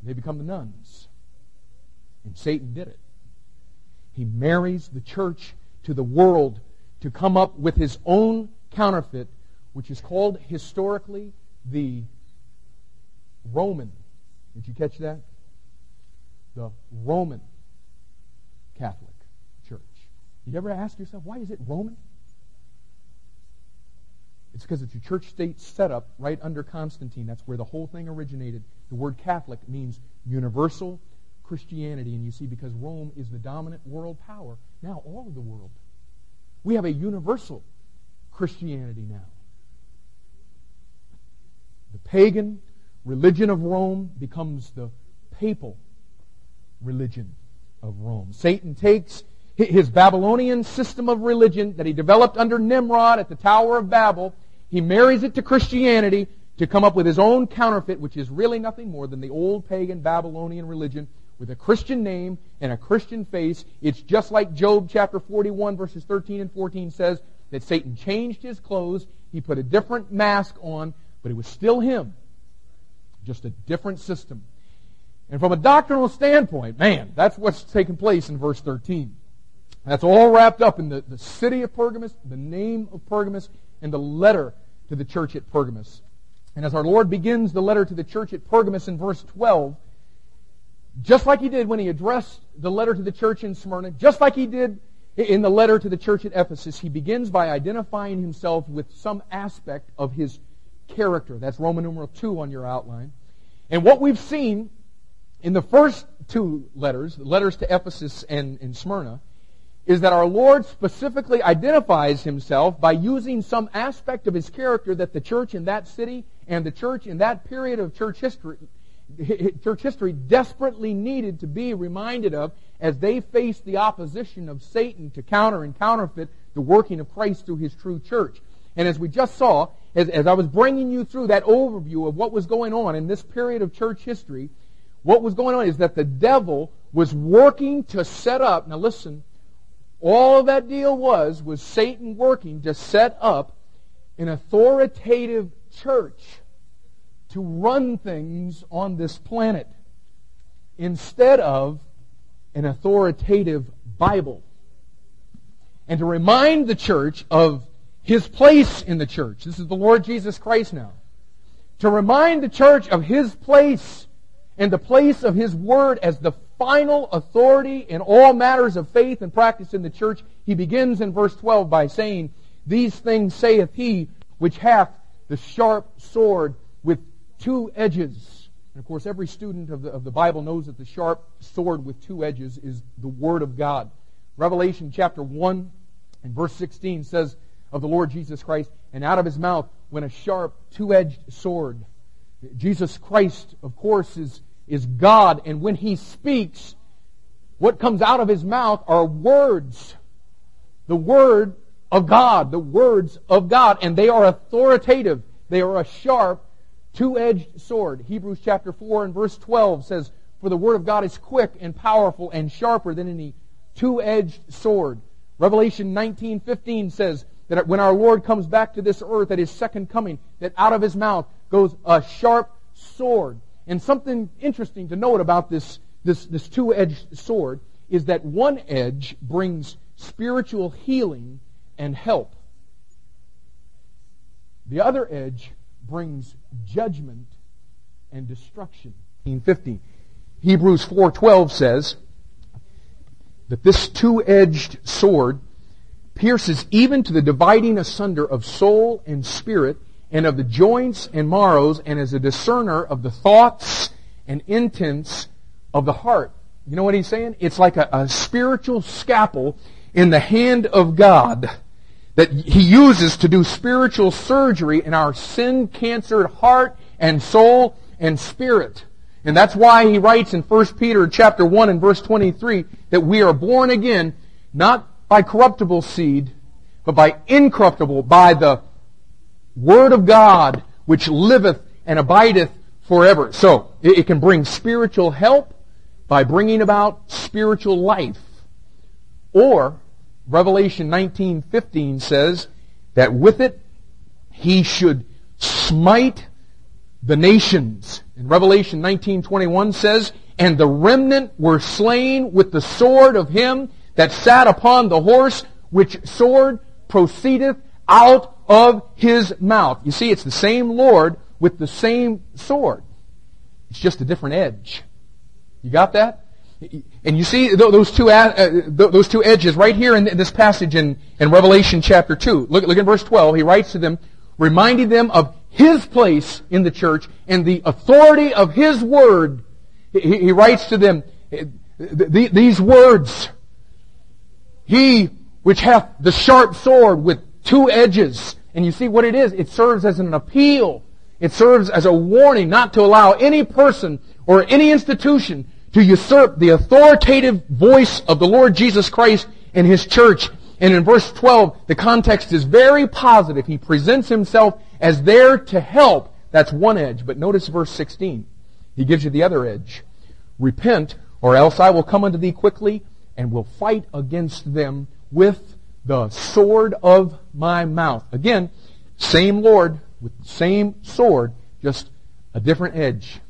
they become the nuns. And Satan did it. He marries the church to the world to come up with his own counterfeit, which is called historically the Roman. Did you catch that? The Roman Catholic Church. You ever ask yourself, why is it Roman? It's because it's a church-state setup right under Constantine. That's where the whole thing originated. The word Catholic means universal Christianity, and you see, because Rome is the dominant world power, now all of the world. We have a universal Christianity now. The pagan religion of Rome becomes the papal religion of Rome. Satan takes his Babylonian system of religion that he developed under Nimrod at the Tower of Babel, he marries it to Christianity to come up with his own counterfeit, which is really nothing more than the old pagan Babylonian religion with a Christian name and a Christian face. It's just like Job chapter forty-one verses thirteen and fourteen says that Satan changed his clothes. He put a different mask on. But it was still him. Just a different system. And from a doctrinal standpoint, man, that's what's taking place in verse thirteen. That's all wrapped up in the, the city of Pergamos, the name of Pergamos, and the letter to the church at Pergamos. And as our Lord begins the letter to the church at Pergamos in verse twelve, just like he did when he addressed the letter to the church in Smyrna, just like he did in the letter to the church at Ephesus, he begins by identifying himself with some aspect of his character. That's Roman numeral two on your outline. And what we've seen in the first two letters, the letters to Ephesus and, and Smyrna, is that our Lord specifically identifies himself by using some aspect of his character that the church in that city and the church in that period of church history church history desperately needed to be reminded of as they faced the opposition of Satan to counter and counterfeit the working of Christ through his true church. And as we just saw, as, as I was bringing you through that overview of what was going on in this period of church history, what was going on is that the devil was working to set up, now listen, all that deal was, was Satan working to set up an authoritative church to run things on this planet instead of an authoritative Bible. And to remind the church of his place in the church. This is the Lord Jesus Christ now. To remind the church of his place and the place of his word as the final authority in all matters of faith and practice in the church, he begins in verse twelve by saying, "These things saith he which hath the sharp sword with two edges." And of course, every student of the, of the Bible knows that the sharp sword with two edges is the Word of God. Revelation chapter one and verse sixteen says of the Lord Jesus Christ, "And out of his mouth went a sharp two-edged sword." Jesus Christ, of course, is is God, and when he speaks, what comes out of his mouth are words, the word of God, the words of God, and they are authoritative. They are a sharp, two-edged sword. Hebrews chapter four and verse twelve says, "For the word of God is quick and powerful and sharper than any two-edged sword." Revelation nineteen fifteen says that when our Lord comes back to this earth at his second coming, that out of his mouth goes a sharp sword. And something interesting to note about this, this, this two-edged sword is that one edge brings spiritual healing and help. The other edge brings judgment and destruction. fifteen. Hebrews four twelve says that this two-edged sword pierces even to the dividing asunder of soul and spirit, and of the joints and marrows, and as a discerner of the thoughts and intents of the heart. You know what he's saying? It's like a, a spiritual scalpel in the hand of God that he uses to do spiritual surgery in our sin-cancered heart and soul and spirit. And that's why he writes in First Peter chapter one and verse twenty-three that we are born again, not by corruptible seed, but by incorruptible, by the Word of God, which liveth and abideth forever. So, it can bring spiritual help by bringing about spiritual life. Or, Revelation nineteen fifteen says that with it he should smite the nations. And Revelation nineteen twenty-one says, "And the remnant were slain with the sword of him that sat upon the horse, which sword proceedeth out of his mouth." You see, it's the same Lord with the same sword. It's just a different edge. You got that? And you see those two those two edges right here in this passage in, in Revelation chapter two. Look, look at verse twelve. He writes to them, reminding them of his place in the church and the authority of his word. He, he writes to them these words, "He which hath the sharp sword with two edges." And you see what it is? It serves as an appeal. It serves as a warning not to allow any person or any institution to usurp the authoritative voice of the Lord Jesus Christ and his church. And in verse twelve, the context is very positive. He presents himself as there to help. That's one edge. But notice verse sixteen. He gives you the other edge. "Repent, or else I will come unto thee quickly, and will fight against them with the sword of my mouth." Again, same Lord, with the same sword, just a different edge.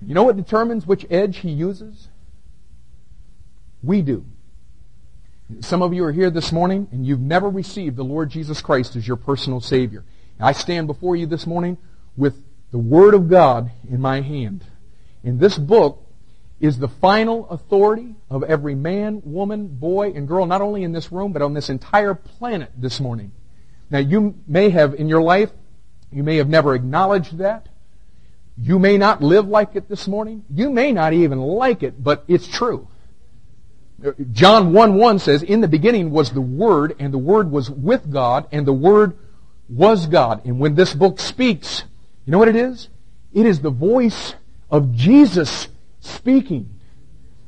You know what determines which edge he uses? We do. Some of you are here this morning and you've never received the Lord Jesus Christ as your personal Savior. I stand before you this morning with the Word of God in my hand. And this book is the final authority of every man, woman, boy, and girl, not only in this room, but on this entire planet this morning. Now, you may have in your life, you may have never acknowledged that. You may not live like it this morning. You may not even like it, but it's true. John one one says, "In the beginning was the Word, and the Word was with God, and the Word was God." And when this book speaks, you know what it is? It is the voice of Jesus speaking.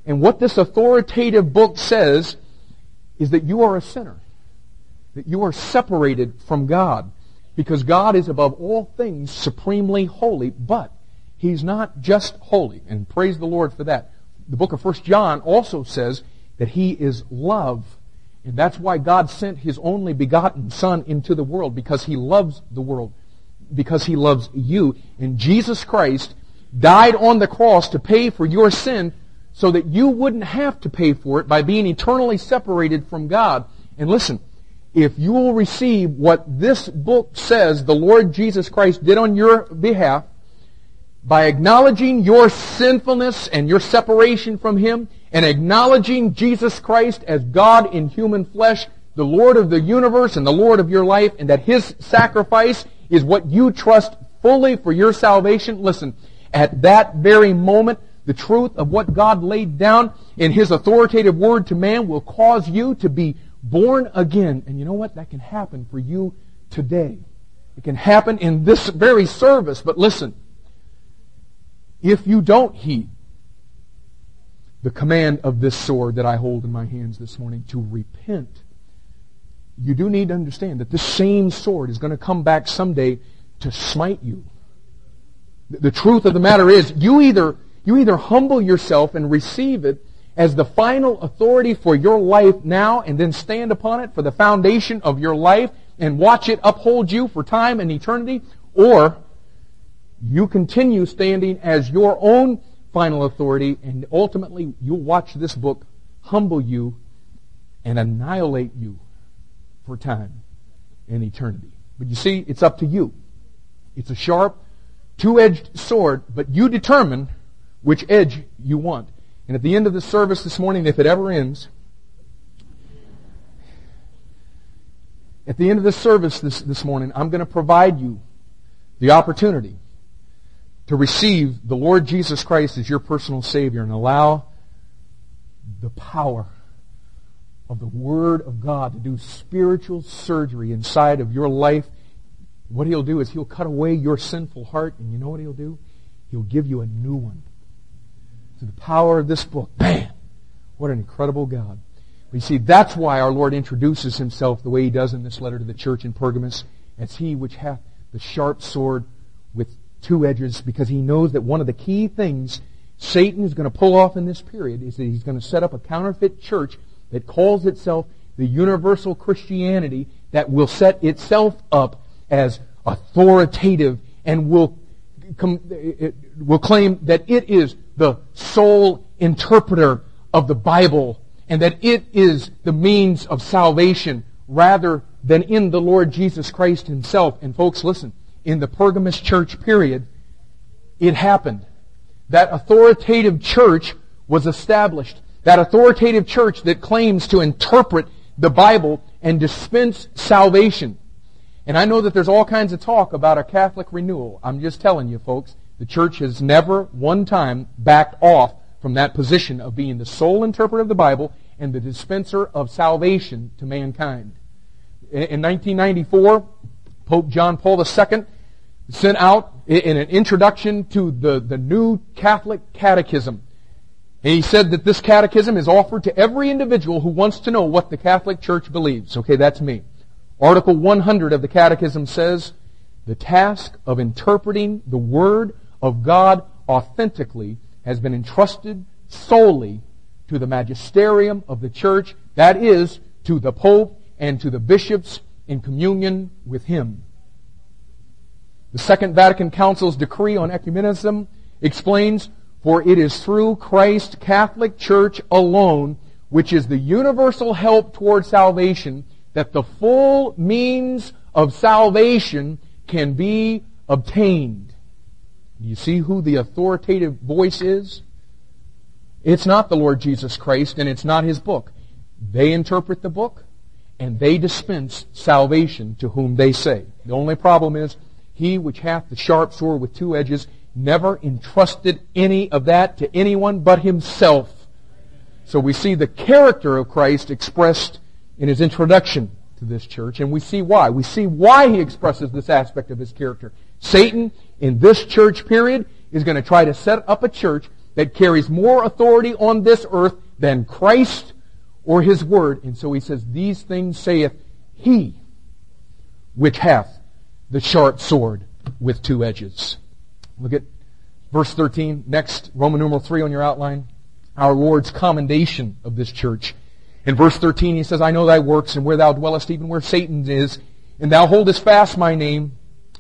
And what this authoritative book says is that you are a sinner, that you are separated from God, because God is above all things supremely holy, but He's not just holy, and praise the Lord for that. The book of First John also says that He is love, and that's why God sent His only begotten Son into the world, because He loves the world, because He loves you. And Jesus Christ died on the cross to pay for your sin so that you wouldn't have to pay for it by being eternally separated from God. And listen, if you will receive what this book says the Lord Jesus Christ did on your behalf, by acknowledging your sinfulness and your separation from Him, and acknowledging Jesus Christ as God in human flesh, the Lord of the universe and the Lord of your life, and that His sacrifice is what you trust fully for your salvation, listen, at that very moment, the truth of what God laid down in His authoritative word to man will cause you to be born again. And you know what? That can happen for you today. It can happen in this very service. But listen, if you don't heed the command of this sword that I hold in my hands this morning to repent, you do need to understand that this same sword is going to come back someday to smite you. The truth of the matter is, you either, you either humble yourself and receive it as the final authority for your life now, and then stand upon it for the foundation of your life and watch it uphold you for time and eternity, or you continue standing as your own final authority, and ultimately you'll watch this book humble you and annihilate you for time and eternity. But you see, it's up to you. It's a sharp, two-edged sword, but you determine which edge you want. And at the end of the service this morning, if it ever ends, at the end of the service this, this morning, I'm going to provide you the opportunity to receive the Lord Jesus Christ as your personal Savior and allow the power of the Word of God to do spiritual surgery inside of your life. What He'll do is He'll cut away your sinful heart, and you know what He'll do? He'll give you a new one. Through the power of this book, man, what an incredible God. But you see, that's why our Lord introduces Himself the way He does in this letter to the church in Pergamos, as He which hath the sharp sword with two edges, because He knows that one of the key things Satan is going to pull off in this period is that he's going to set up a counterfeit church that calls itself the universal Christianity, that will set itself up as authoritative and will com- it will claim that it is the sole interpreter of the Bible and that it is the means of salvation rather than in the Lord Jesus Christ Himself. And folks, listen, in the Pergamos church period, it happened. That authoritative church was established. That authoritative church that claims to interpret the Bible and dispense salvation. And I know that there's all kinds of talk about a Catholic renewal. I'm just telling you, folks, the church has never one time backed off from that position of being the sole interpreter of the Bible and the dispenser of salvation to mankind. In nineteen ninety-four, Pope John Paul the Second sent out in an introduction to the, the new Catholic Catechism. And he said that this catechism is offered to every individual who wants to know what the Catholic Church believes. Okay, that's me. Article one hundred of the Catechism says, "The task of interpreting the Word of God authentically has been entrusted solely to the magisterium of the Church, that is, to the Pope and to the bishops in communion with Him." The Second Vatican Council's decree on ecumenism explains, "For it is through Christ's Catholic Church alone, which is the universal help toward salvation, that the full means of salvation can be obtained." You see who the authoritative voice is? It's not the Lord Jesus Christ, and it's not His book. They interpret the book, and they dispense salvation to whom they say. The only problem is, he which hath the sharp sword with two edges never entrusted any of that to anyone but himself. So we see the character of Christ expressed in His introduction to this church, and we see why. We see why He expresses this aspect of His character. Satan, in this church period, is going to try to set up a church that carries more authority on this earth than Christ or His Word. And so he says, "These things saith he which hath the sharp sword with two edges." Look at verse thirteen. Next, Roman numeral three on your outline. Our Lord's commendation of this church. In verse thirteen He says, "I know thy works, and where thou dwellest, even where Satan is. And thou holdest fast my name,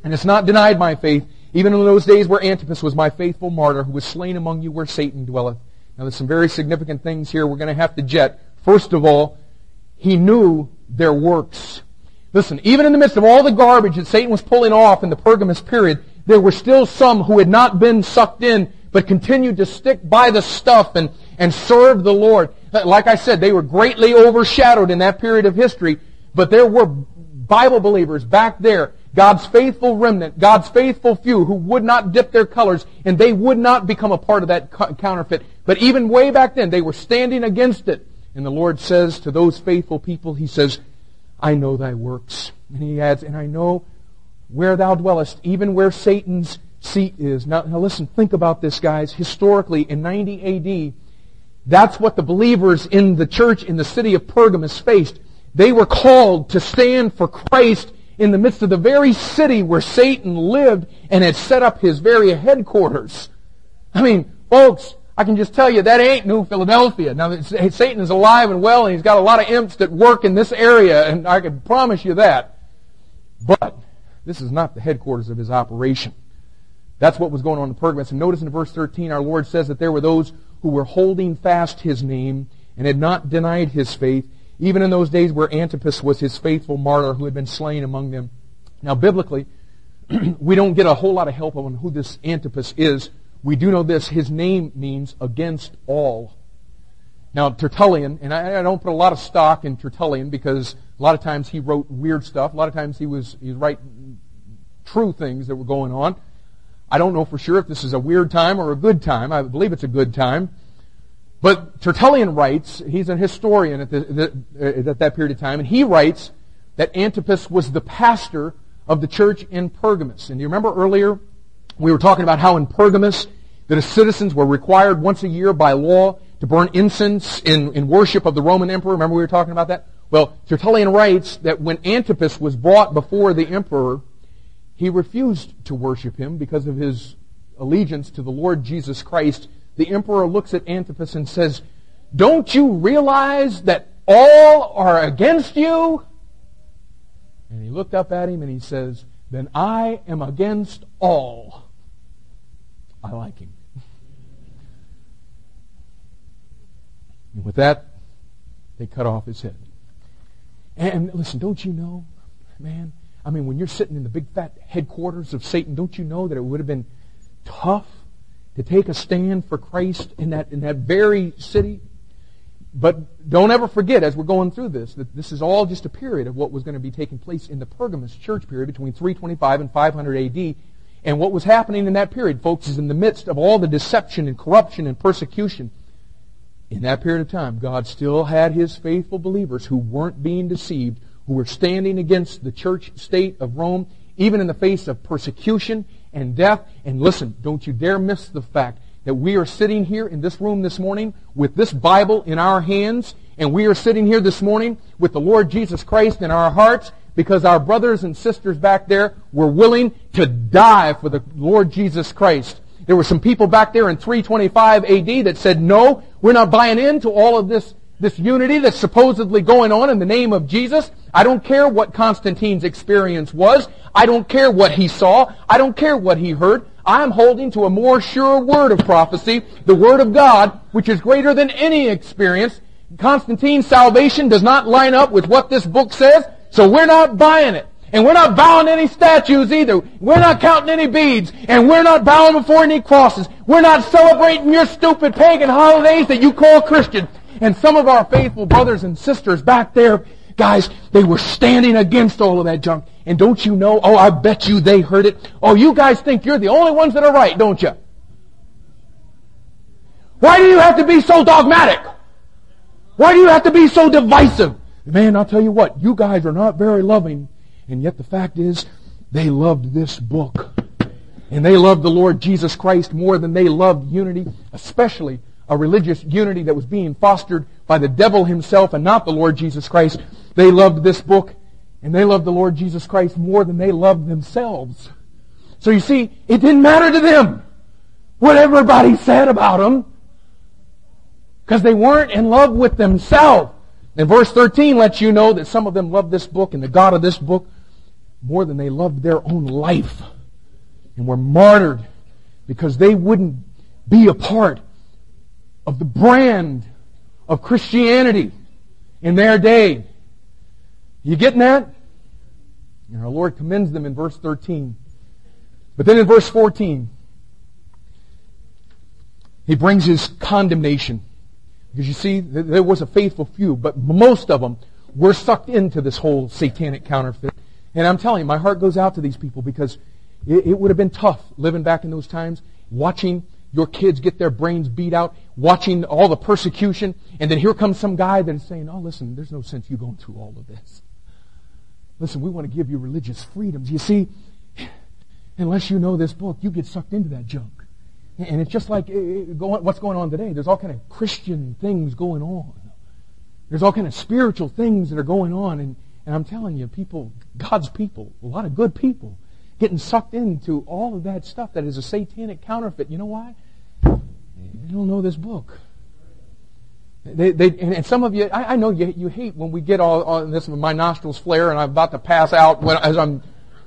and hast not denied my faith, even in those days where Antipas was my faithful martyr, who was slain among you where Satan dwelleth." Now there's some very significant things here we're going to have to jet. First of all, he knew their works. Listen, even in the midst of all the garbage that Satan was pulling off in the Pergamos period, there were still some who had not been sucked in, but continued to stick by the stuff and, and serve the Lord. Like I said, they were greatly overshadowed in that period of history, but there were Bible believers back there, God's faithful remnant, God's faithful few who would not dip their colors, and they would not become a part of that counterfeit. But even way back then, they were standing against it. And the Lord says to those faithful people, He says, "I know thy works." And He adds, "And I know where thou dwellest, even where Satan's seat is." Now, now listen, think about this, guys. Historically, in ninety A D, that's what the believers in the church in the city of Pergamos faced. They were called to stand for Christ in the midst of the very city where Satan lived and had set up his very headquarters. I mean, folks, I can just tell you, that ain't New Philadelphia. Now, Satan is alive and well, and he's got a lot of imps that work in this area, and I can promise you that. But this is not the headquarters of his operation. That's what was going on in Pergamos. And notice in verse thirteen, our Lord says that there were those who were holding fast His name and had not denied His faith, even in those days where Antipas was his faithful martyr who had been slain among them. Now, biblically, we don't get a whole lot of help on who this Antipas is. We do know this. His name means against all. Now, Tertullian, and I, I don't put a lot of stock in Tertullian because a lot of times he wrote weird stuff. A lot of times he was he was writing true things that were going on. I don't know for sure if this is a weird time or a good time. I believe it's a good time. But Tertullian writes, he's a historian at, the, the, at that period of time, and he writes that Antipas was the pastor of the church in Pergamos. And you remember earlier we were talking about how in Pergamos that the citizens were required once a year by law to burn incense in, in worship of the Roman emperor. Remember we were talking about that? Well, Tertullian writes that when Antipas was brought before the emperor, he refused to worship him because of his allegiance to the Lord Jesus Christ. The emperor looks at Antipas and says, "Don't you realize that all are against you?" And he looked up at him and he says, "Then I am against all." I like him. And with that, they cut off his head. And listen, don't you know, man, I mean, when you're sitting in the big fat headquarters of Satan, don't you know that it would have been tough to take a stand for Christ in that in that very city? But don't ever forget, as we're going through this, that this is all just a period of what was going to be taking place in the Pergamos church period between three twenty-five and five hundred A D. And what was happening in that period, folks, is in the midst of all the deception and corruption and persecution, in that period of time, God still had His faithful believers who weren't being deceived, who were standing against the church state of Rome, even in the face of persecution and death. And listen, don't you dare miss the fact that we are sitting here in this room this morning with this Bible in our hands, and we are sitting here this morning with the Lord Jesus Christ in our hearts because our brothers and sisters back there were willing to die for the Lord Jesus Christ. There were some people back there in three twenty-five A D that said, "No, we're not buying into all of this this unity that's supposedly going on in the name of Jesus. I don't care what Constantine's experience was. I don't care what he saw. I don't care what he heard. I'm holding to a more sure word of prophecy, the Word of God, which is greater than any experience. Constantine's salvation does not line up with what this book says, so we're not buying it. And we're not bowing any statues either. We're not counting any beads. And we're not bowing before any crosses. We're not celebrating your stupid pagan holidays that you call Christian. And some of our faithful brothers and sisters back there, guys, they were standing against all of that junk. And don't you know, oh, I bet you they heard it. Oh, you guys think you're the only ones that are right, don't you? Why do you have to be so dogmatic? Why do you have to be so divisive? Man, I'll tell you what, you guys are not very loving. And yet the fact is, they loved this book. And they loved the Lord Jesus Christ more than they loved unity, especially a religious unity that was being fostered by the devil himself and not the Lord Jesus Christ. They loved this book, and they loved the Lord Jesus Christ more than they loved themselves. So you see, it didn't matter to them what everybody said about them, because they weren't in love with themselves. And verse thirteen lets you know that some of them loved this book and the God of this book more than they loved their own life, and were martyred because they wouldn't be a part of the brand of Christianity in their day. You getting that? And our Lord commends them in verse thirteen. But then in verse fourteen, He brings His condemnation. Because you see, there was a faithful few, but most of them were sucked into this whole satanic counterfeit. And I'm telling you, my heart goes out to these people, because it would have been tough living back in those times, watching your kids get their brains beat out, watching all the persecution, and then here comes some guy that's saying, oh, listen, there's no sense you going through all of this. Listen, we want to give you religious freedoms. You see, unless you know this book, you get sucked into that junk. And it's just like what's going on today. There's all kind of Christian things going on. There's all kind of spiritual things that are going on. And, and I'm telling you, people, God's people, a lot of good people, getting sucked into all of that stuff that is a satanic counterfeit. You know why? They don't know this book. They, they, and, and some of you, I, I know you, you hate when we get all, all this, my nostrils flare and I'm about to pass out when, as I'm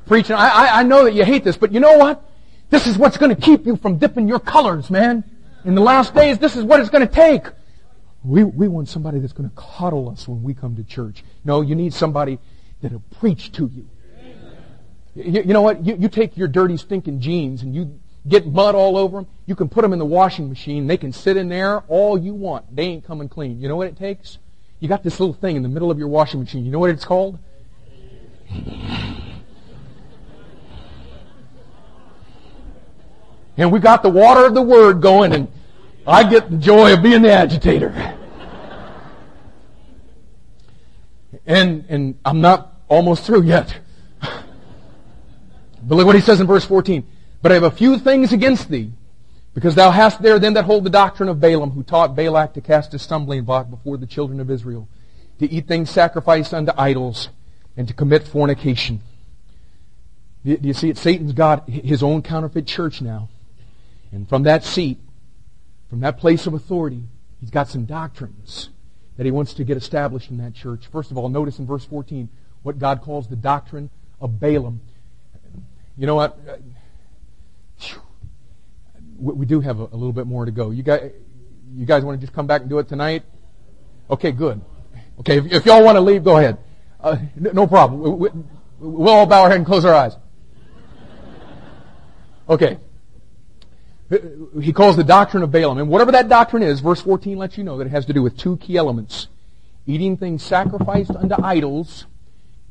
preaching. I, I, I know that you hate this, but you know what? This is what's going to keep you from dipping your colors, man. In the last days, this is what it's going to take. We we want somebody that's going to coddle us when we come to church. No, you need somebody that'll preach to you. You, you know what? You, you take your dirty, stinking jeans and you get mud all over them. You can put them in the washing machine. They can sit in there all you want. They ain't coming clean. You know what it takes? You got this little thing in the middle of your washing machine. You know what it's called? And we got the water of the Word going, and I get the joy of being the agitator. And and I'm not almost through yet. But look what he says in verse fourteen. But I have a few things against thee, because thou hast there them that hold the doctrine of Balaam, who taught Balak to cast a stumbling block before the children of Israel, to eat things sacrificed unto idols, and to commit fornication. Do you see it? Satan's got his own counterfeit church now. And from that seat, from that place of authority, he's got some doctrines that he wants to get established in that church. First of all, notice in verse fourteen what God calls the doctrine of Balaam. You know what? We do have a little bit more to go. You guys, you guys want to just come back and do it tonight? Okay, good. Okay, if y'all want to leave, go ahead. Uh, no problem. We'll all bow our head and close our eyes. Okay. He calls the doctrine of Balaam. And whatever that doctrine is, verse fourteen lets you know that it has to do with two key elements. Eating things sacrificed unto idols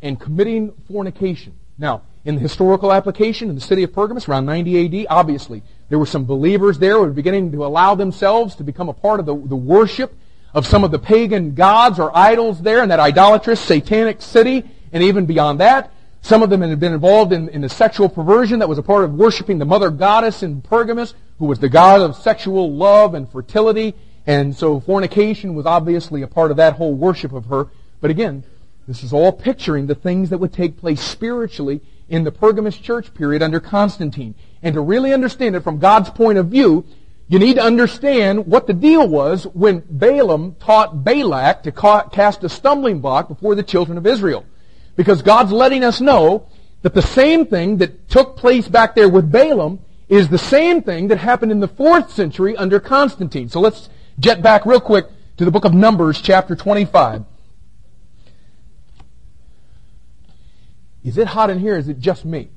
and committing fornication. Now, in the historical application in the city of Pergamos around ninety A D, obviously, there were some believers there who were beginning to allow themselves to become a part of the, the worship of some of the pagan gods or idols there in that idolatrous, satanic city. And even beyond that, some of them had been involved in, in the sexual perversion that was a part of worshiping the mother goddess in Pergamos, who was the god of sexual love and fertility, and so fornication was obviously a part of that whole worship of her. But again, this is all picturing the things that would take place spiritually in the Pergamos church period under Constantine. And to really understand it from God's point of view, You need to understand what the deal was when Balaam taught Balak to cast a stumbling block before the children of Israel. Because God's letting us know that the same thing that took place back there with Balaam is the same thing that happened in the fourth century under Constantine. So let's jet back real quick to the book of Numbers, chapter twenty-five. Is it hot in here or is it just me?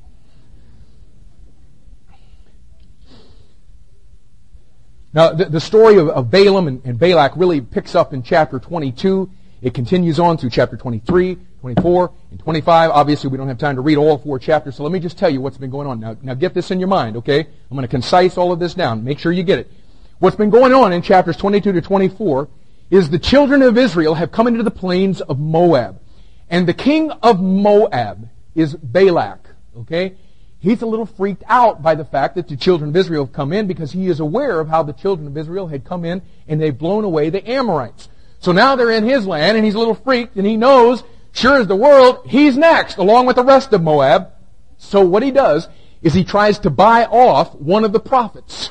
Now, the, the story of, of Balaam and, and Balak really picks up in chapter twenty-two. It continues on through chapter twenty-three, twenty-four, and twenty-five. Obviously, we don't have time to read all four chapters, so let me just tell you what's been going on. Now, now get this in your mind, okay? I'm going to concise all of this down. Make sure you get it. What's been going on in chapters twenty-two to twenty-four is the children of Israel have come into the plains of Moab. And the king of Moab is Balak, okay? He's a little freaked out by the fact that the children of Israel have come in because he is aware of how the children of Israel had come in and they've blown away the Amorites. So now they're in his land and he's a little freaked and he knows, sure as the world, he's next along with the rest of Moab. So what he does is he tries to buy off one of the prophets,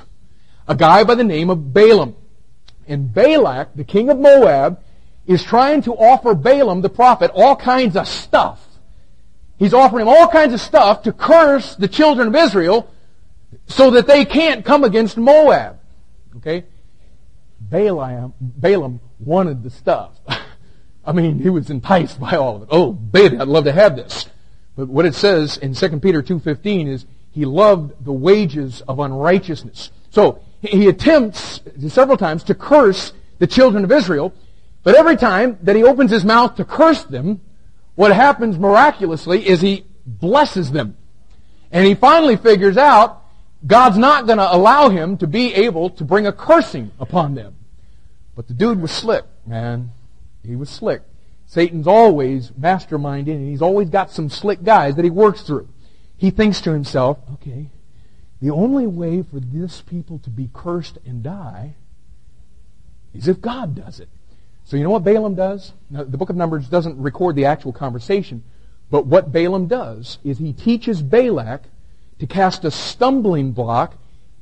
a guy by the name of Balaam. And Balak, the king of Moab, is trying to offer Balaam the prophet all kinds of stuff. He's offering him all kinds of stuff to curse the children of Israel so that they can't come against Moab. Okay? Balaam, Balaam wanted the stuff. I mean, he was enticed by all of it. Oh, baby, I'd love to have this. But what it says in Second Peter two fifteen is he loved the wages of unrighteousness. So he attempts several times to curse the children of Israel, but every time that he opens his mouth to curse them, what happens miraculously is he blesses them. And he finally figures out God's not going to allow him to be able to bring a cursing upon them. But the dude was slick, man. He was slick. Satan's always masterminding, and he's always got some slick guys that he works through. He thinks to himself, okay, the only way for this people to be cursed and die is if God does it. So you know what Balaam does? Now, the book of Numbers doesn't record the actual conversation, but what Balaam does is he teaches Balak to cast a stumbling block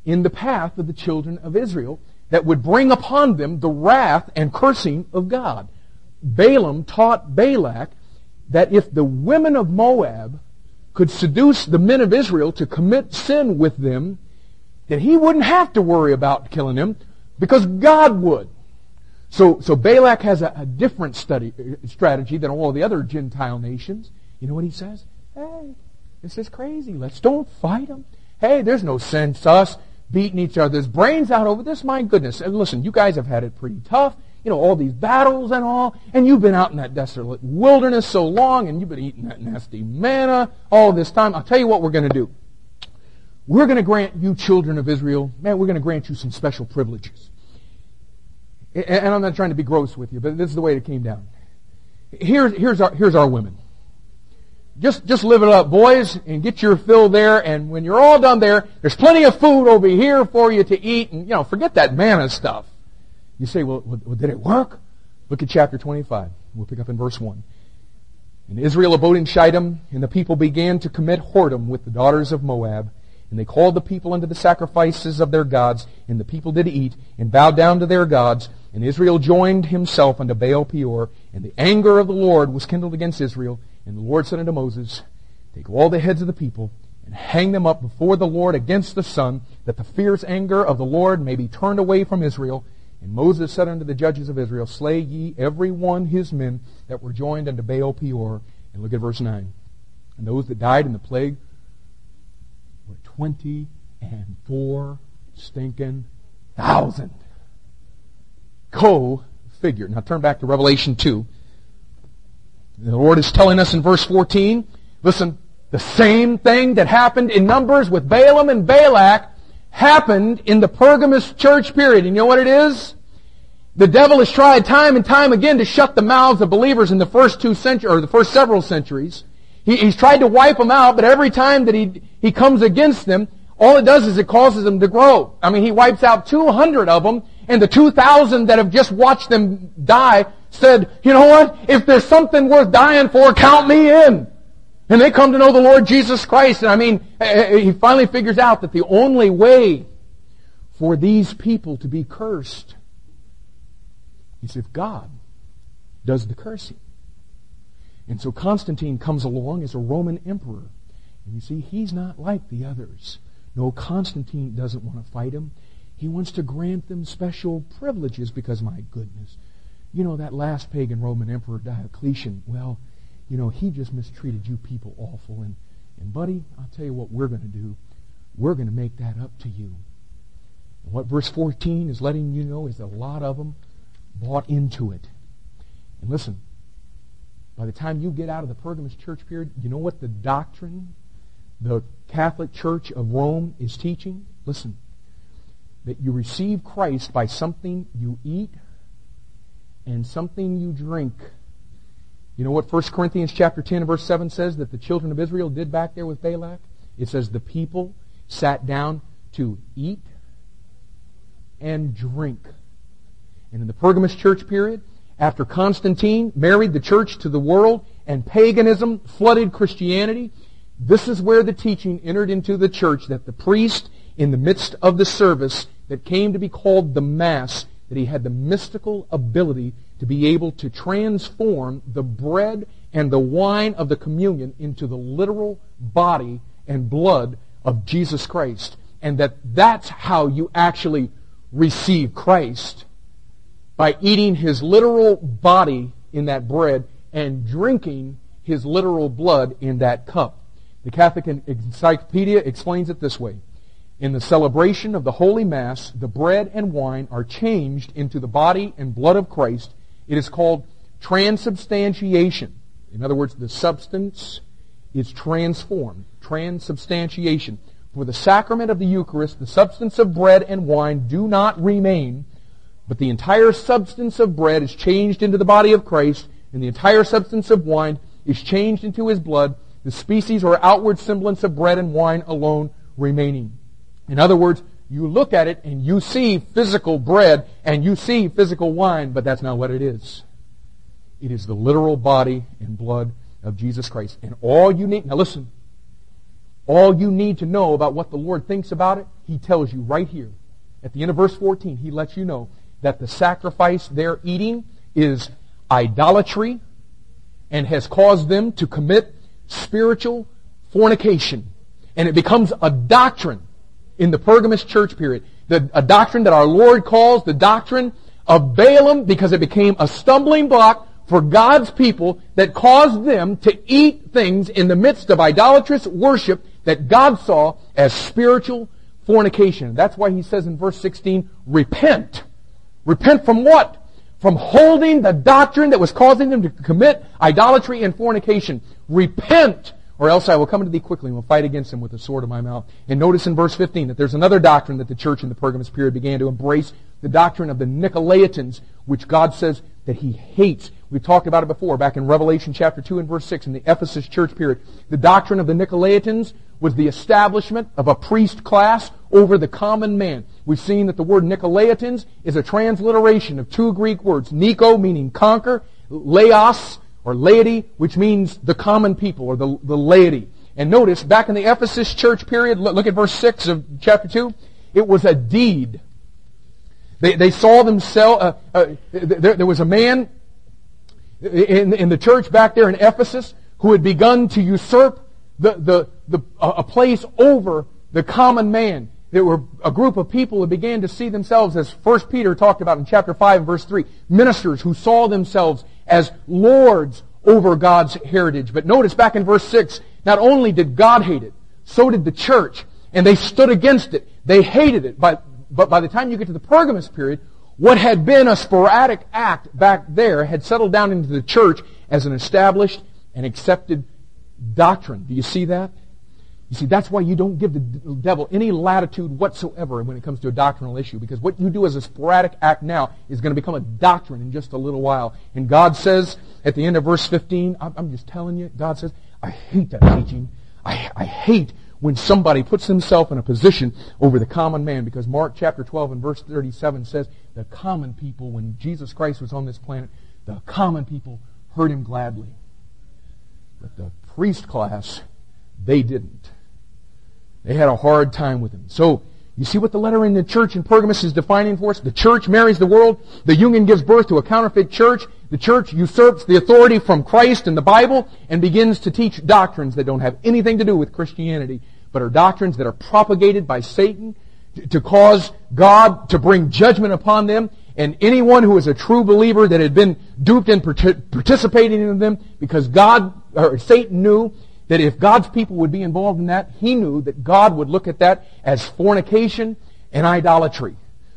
in the path of the children of Israel that would bring upon them the wrath and cursing of God. Balaam taught Balak that if the women of Moab could seduce the men of Israel to commit sin with them, that he wouldn't have to worry about killing them because God would. So, so Balak has a, a different study, strategy than all the other Gentile nations. You know what he says? Hey, this is crazy. Let's don't fight them. Hey, there's no sense us beating each other's brains out over this. My goodness. And listen, you guys have had it pretty tough. You know, all these battles and all. And you've been out in that desolate wilderness so long. And you've been eating that nasty manna all this time. I'll tell you what we're going to do. We're going to grant you children of Israel, man, we're going to grant you some special privileges. And I'm not trying to be gross with you, but this is the way it came down. Here's, here's our, here's our women. Just, just live it up, boys, and get your fill there. And when you're all done there, there's plenty of food over here for you to eat. And, you know, forget that manna stuff. You say, well, well, did it work? Look at chapter twenty-five. We'll pick up in verse one. And Israel abode in Shittim, and the people began to commit whoredom with the daughters of Moab. And they called the people unto the sacrifices of their gods, and the people did eat, and bowed down to their gods. And Israel joined himself unto Baal-peor, and the anger of the Lord was kindled against Israel. And the Lord said unto Moses, take all the heads of the people, and hang them up before the Lord against the sun, that the fierce anger of the Lord may be turned away from Israel. And Moses said unto the judges of Israel, slay ye every one his men that were joined unto Baal-peor. And look at verse nine. And those that died in the plague, Twenty and four stinking thousand. Go figure. Now turn back to Revelation two. The Lord is telling us in verse fourteen, listen, the same thing that happened in Numbers with Balaam and Balak happened in the Pergamos church period. And you know what it is? The devil has tried time and time again to shut the mouths of believers in the first two centuries, or the first several centuries. He, he's tried to wipe them out, but every time that he he comes against them, all it does is it causes them to grow. I mean, he wipes out two hundred of them, and the two thousand that have just watched them die said, you know what? If there's something worth dying for, count me in. And they come to know the Lord Jesus Christ. And I mean, he finally figures out that the only way for these people to be cursed is if God does the cursing. And so Constantine comes along as a Roman emperor. And you see, he's not like the others. No, Constantine doesn't want to fight him. He wants to grant them special privileges because, my goodness, you know, that last pagan Roman emperor, Diocletian, well, you know, he just mistreated you people awful. And, and buddy, I'll tell you what we're going to do. We're going to make that up to you. And what verse fourteen is letting you know is that a lot of them bought into it. And listen, by the time you get out of the Pergamos church period, you know what the doctrine the Catholic Church of Rome is teaching? Listen, that you receive Christ by something you eat and something you drink. You know what First Corinthians chapter ten and verse seven says that the children of Israel did back there with Balak? It says the people sat down to eat and drink. And in the Pergamos church period, after Constantine married the church to the world and paganism flooded Christianity, this is where the teaching entered into the church that the priest, in the midst of the service that came to be called the Mass, that he had the mystical ability to be able to transform the bread and the wine of the communion into the literal body and blood of Jesus Christ. And that that's how you actually receive Christ, by eating his literal body in that bread and drinking his literal blood in that cup. The Catholic Encyclopedia explains it this way. In the celebration of the Holy Mass, the bread and wine are changed into the body and blood of Christ. It is called transubstantiation. In other words, the substance is transformed. Transubstantiation. For the sacrament of the Eucharist, the substance of bread and wine do not remain, but the entire substance of bread is changed into the body of Christ, and the entire substance of wine is changed into his blood, the species or outward semblance of bread and wine alone remaining. In other words, you look at it and you see physical bread and you see physical wine, but that's not what it is. It is the literal body and blood of Jesus Christ. And all you need, now listen, all you need to know about what the Lord thinks about it, he tells you right here. At the end of verse fourteen, he lets you know that the sacrifice they're eating is idolatry and has caused them to commit spiritual fornication. And it becomes a doctrine in the Pergamos church period, the, a doctrine that our Lord calls the doctrine of Balaam, because it became a stumbling block for God's people that caused them to eat things in the midst of idolatrous worship that God saw as spiritual fornication. That's why he says in verse sixteen, repent. Repent from what? From holding the doctrine that was causing them to commit idolatry and fornication. Repent, or else I will come into thee quickly and will fight against him with the sword of my mouth. And notice in verse fifteen that there's another doctrine that the church in the Pergamos period began to embrace, the doctrine of the Nicolaitans, which God says that he hates. We've talked about it before, back in Revelation chapter two and verse six in the Ephesus church period. The doctrine of the Nicolaitans was the establishment of a priest class over the common man. We've seen that the word Nicolaitans is a transliteration of two Greek words, Nico meaning conquer, laos, or laity, which means the common people, or the, the laity. And notice, back in the Ephesus church period, look at verse six of chapter two, it was a deed. They, they saw themselves, uh, uh, there, there was a man in, in the church back there in Ephesus who had begun to usurp the, the, the, a place over the common man. There were a group of people who began to see themselves, as First Peter talked about in chapter five and verse three, ministers who saw themselves as lords over God's heritage. But notice back in verse six, not only did God hate it, so did the church. And they stood against it. They hated it. But, but by the time you get to the Pergamos period, what had been a sporadic act back there had settled down into the church as an established and accepted doctrine. Do you see that? You see, that's why you don't give the devil any latitude whatsoever when it comes to a doctrinal issue, because what you do as a sporadic act now is going to become a doctrine in just a little while. And God says at the end of verse fifteen, I'm just telling you, God says, I hate that teaching. I, I hate when somebody puts himself in a position over the common man, because Mark chapter twelve and verse thirty-seven says the common people, when Jesus Christ was on this planet, the common people heard him gladly. But the priest class, they didn't. They had a hard time with him. So, You see what the letter in the church in Pergamos is defining for us? The church marries the world. The union gives birth to a counterfeit church. The church usurps the authority from Christ and the Bible and begins to teach doctrines that don't have anything to do with Christianity, but are doctrines that are propagated by Satan to cause God to bring judgment upon them. And anyone who is a true believer that had been duped and participating in them, because God or Satan knew that if God's people would be involved in that, he knew that God would look at that as fornication and idolatry.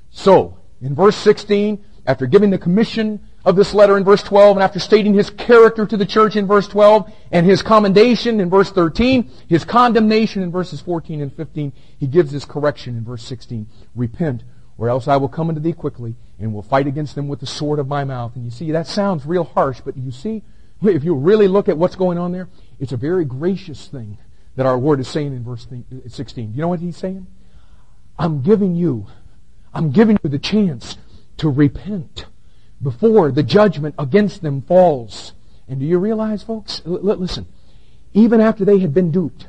So, in verse sixteen, after giving the commission of this letter in verse twelve, and after stating his character to the church in verse twelve, and his commendation in verse thirteen, his condemnation in verses fourteen and fifteen, he gives his correction in verse sixteen. Repent, or else I will come unto thee quickly, and will fight against them with the sword of my mouth. And you see, that sounds real harsh, but you see, if you really look at what's going on there, it's a very gracious thing that our Lord is saying in verse sixteen. Do you know what he's saying? I'm giving you, I'm giving you the chance to repent before the judgment against them falls. And do you realize, folks? L- listen, even after they had been duped,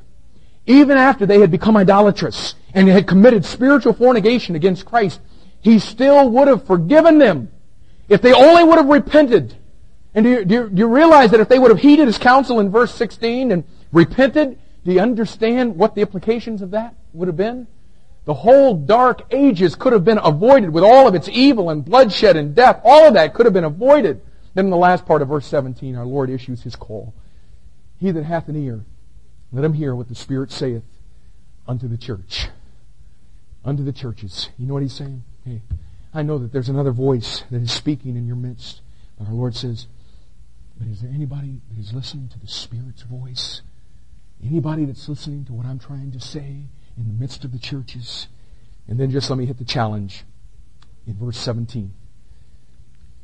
even after they had become idolatrous and had committed spiritual fornication against Christ, he still would have forgiven them if they only would have repented. And do you, do, you, do you realize that if they would have heeded his counsel in verse sixteen and repented, do you understand what the implications of that would have been? The whole dark ages could have been avoided with all of its evil and bloodshed and death. All of that could have been avoided. Then in the last part of verse seventeen, our Lord issues his call. He that hath an ear, let him hear what the Spirit saith unto the church. Unto the churches. You know what he's saying? Hey, I know that there's another voice that is speaking in your midst. But our Lord says, but is there anybody that is listening to the Spirit's voice? Anybody that's listening to what I'm trying to say in the midst of the churches? And then just let me hit the challenge in verse seventeen.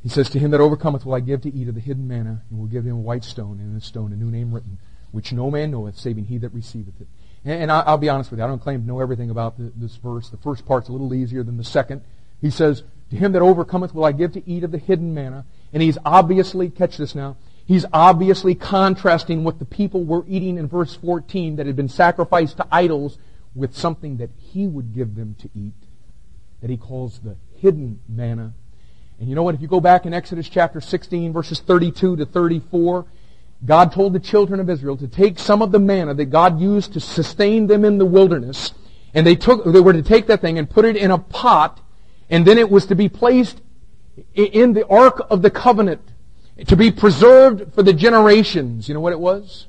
He says, to him that overcometh will I give to eat of the hidden manna, and will give him a white stone, and in a stone a new name written, which no man knoweth, saving he that receiveth it. And, and I'll be honest with you, I don't claim to know everything about the, this verse. The first part's a little easier than the second. He says, to him that overcometh will I give to eat of the hidden manna. And he's obviously, catch this now, he's obviously contrasting what the people were eating in verse fourteen that had been sacrificed to idols with something that he would give them to eat, that he calls the hidden manna. And you know what? If you go back in Exodus chapter sixteen, verses thirty-two to thirty-four, God told the children of Israel to take some of the manna that God used to sustain them in the wilderness, and they took, they were to take that thing and put it in a pot, and then it was to be placed in the Ark of the Covenant to be preserved for the generations. You know what it was?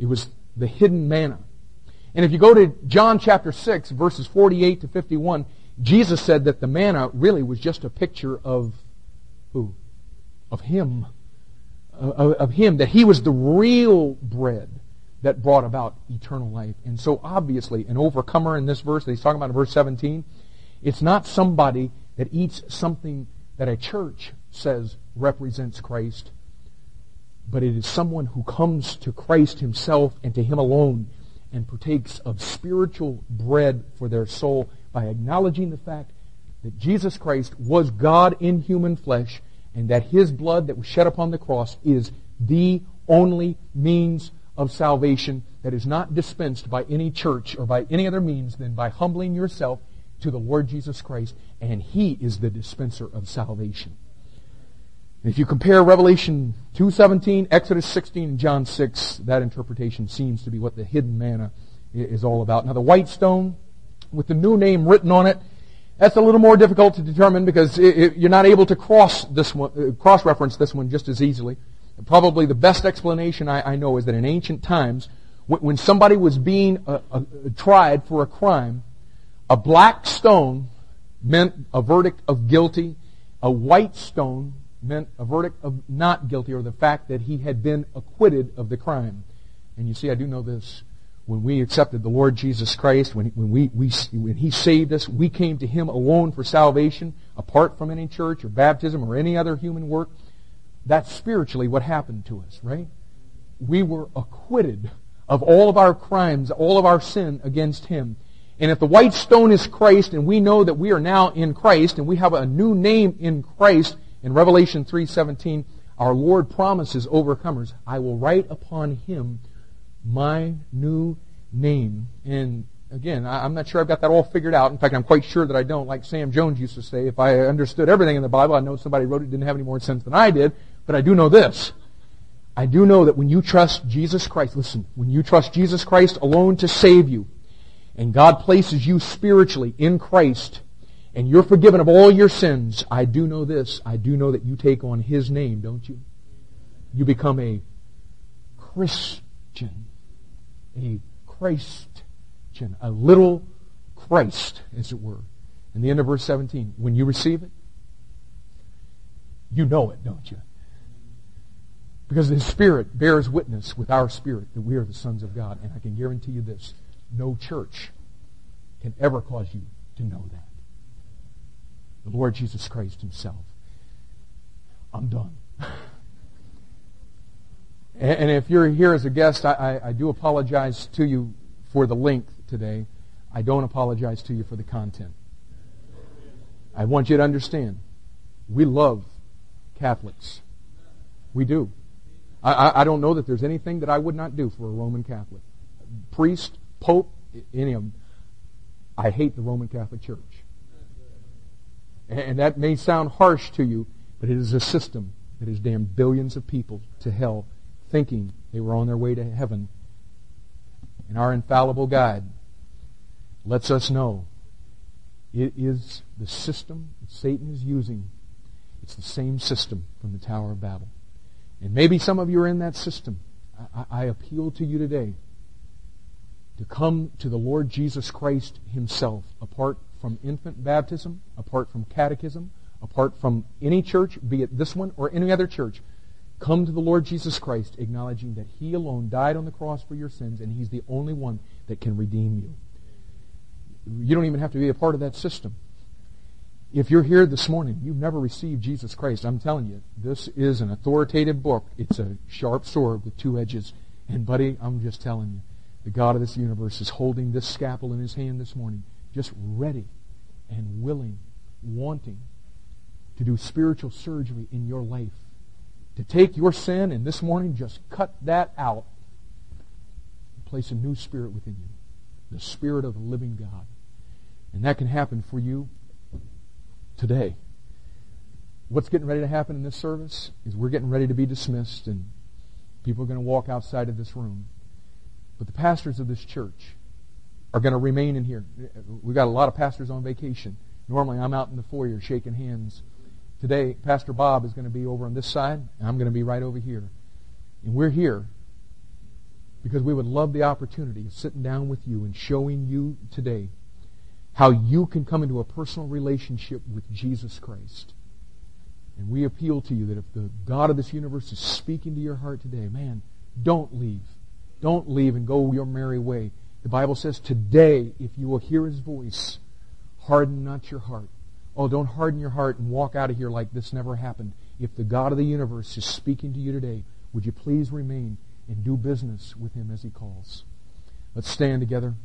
It was the hidden manna. And if you go to John chapter six, verses forty-eight to fifty-one, Jesus said that the manna really was just a picture of who? Of Him. Of, of Him. That He was the real bread that brought about eternal life. And so obviously, an overcomer in this verse that He's talking about in verse seventeen, it's not somebody that eats something that a church says represents Christ, but it is someone who comes to Christ Himself and to Him alone and partakes of spiritual bread for their soul by acknowledging the fact that Jesus Christ was God in human flesh and that His blood that was shed upon the cross is the only means of salvation that is not dispensed by any church or by any other means than by humbling yourself to the Lord Jesus Christ, and He is the dispenser of salvation. And if you compare Revelation two seventeen, Exodus sixteen, and John six, that interpretation seems to be what the hidden manna is all about. Now the white stone with the new name written on it, that's a little more difficult to determine because it, it, you're not able to cross this one, cross-reference this one just as easily. And probably the best explanation I, I know is that in ancient times, when, when somebody was being uh, uh, tried for a crime, a black stone meant a verdict of guilty. A white stone meant a verdict of not guilty, or the fact that he had been acquitted of the crime. And you see, I do know this. When we accepted the Lord Jesus Christ, when, when, we, we, when He saved us, we came to Him alone for salvation, apart from any church or baptism or any other human work. That's spiritually what happened to us, right? We were acquitted of all of our crimes, all of our sin against Him. And if the white stone is Christ, and we know that we are now in Christ, and we have a new name in Christ, in Revelation three seventeen, our Lord promises overcomers, I will write upon him my new name. And again, I'm not sure I've got that all figured out. In fact, I'm quite sure that I don't. Like Sam Jones used to say, if I understood everything in the Bible, I know somebody wrote it didn't have any more sense than I did. But I do know this. I do know that when you trust Jesus Christ, listen, when you trust Jesus Christ alone to save you, and God places you spiritually in Christ, and you're forgiven of all your sins, I do know this. I do know that you take on His name, don't you? You become a Christian. A Christian. A little Christ, as it were. In the end of verse seventeen, when you receive it, you know it, don't you? Because His Spirit bears witness with our spirit that we are the sons of God. And I can guarantee you this, no church can ever cause you to know that. The Lord Jesus Christ Himself. I'm done. And if you're here as a guest, I, I, I do apologize to you for the length today. I don't apologize to you for the content. I want you to understand, we love Catholics. We do. I, I, I don't know that there's anything that I would not do for a Roman Catholic. Priest, Pope, any of them. I hate the Roman Catholic Church. And that may sound harsh to you, but it is a system that has damned billions of people to hell thinking they were on their way to heaven. And our infallible guide lets us know it is the system that Satan is using. It's the same system from the Tower of Babel. And maybe some of you are in that system. I, I appeal to you today to come to the Lord Jesus Christ Himself, apart from infant baptism, apart from catechism, apart from any church, be it this one or any other church. Come to the Lord Jesus Christ, acknowledging that He alone died on the cross for your sins, and He's the only one that can redeem you. You don't even have to be a part of that system. If you're here this morning, you've never received Jesus Christ, I'm telling you, this is an authoritative book. It's a sharp sword with two edges. And buddy, I'm just telling you, the God of this universe is holding this scalpel in His hand this morning, just ready and willing, wanting to do spiritual surgery in your life. To take your sin and this morning just cut that out and place a new spirit within you. The Spirit of the living God. And that can happen for you today. What's getting ready to happen in this service is we're getting ready to be dismissed and people are going to walk outside of this room. But the pastors of this church are going to remain in here. We've got a lot of pastors on vacation. Normally I'm out in the foyer shaking hands. Today, Pastor Bob is going to be over on this side, and I'm going to be right over here. And we're here because we would love the opportunity of sitting down with you and showing you today how you can come into a personal relationship with Jesus Christ. And we appeal to you that if the God of this universe is speaking to your heart today, man, don't leave. Don't leave and go your merry way. The Bible says, today, if you will hear His voice, harden not your heart. Oh, don't harden your heart and walk out of here like this never happened. If the God of the universe is speaking to you today, would you please remain and do business with Him as He calls? Let's stand together.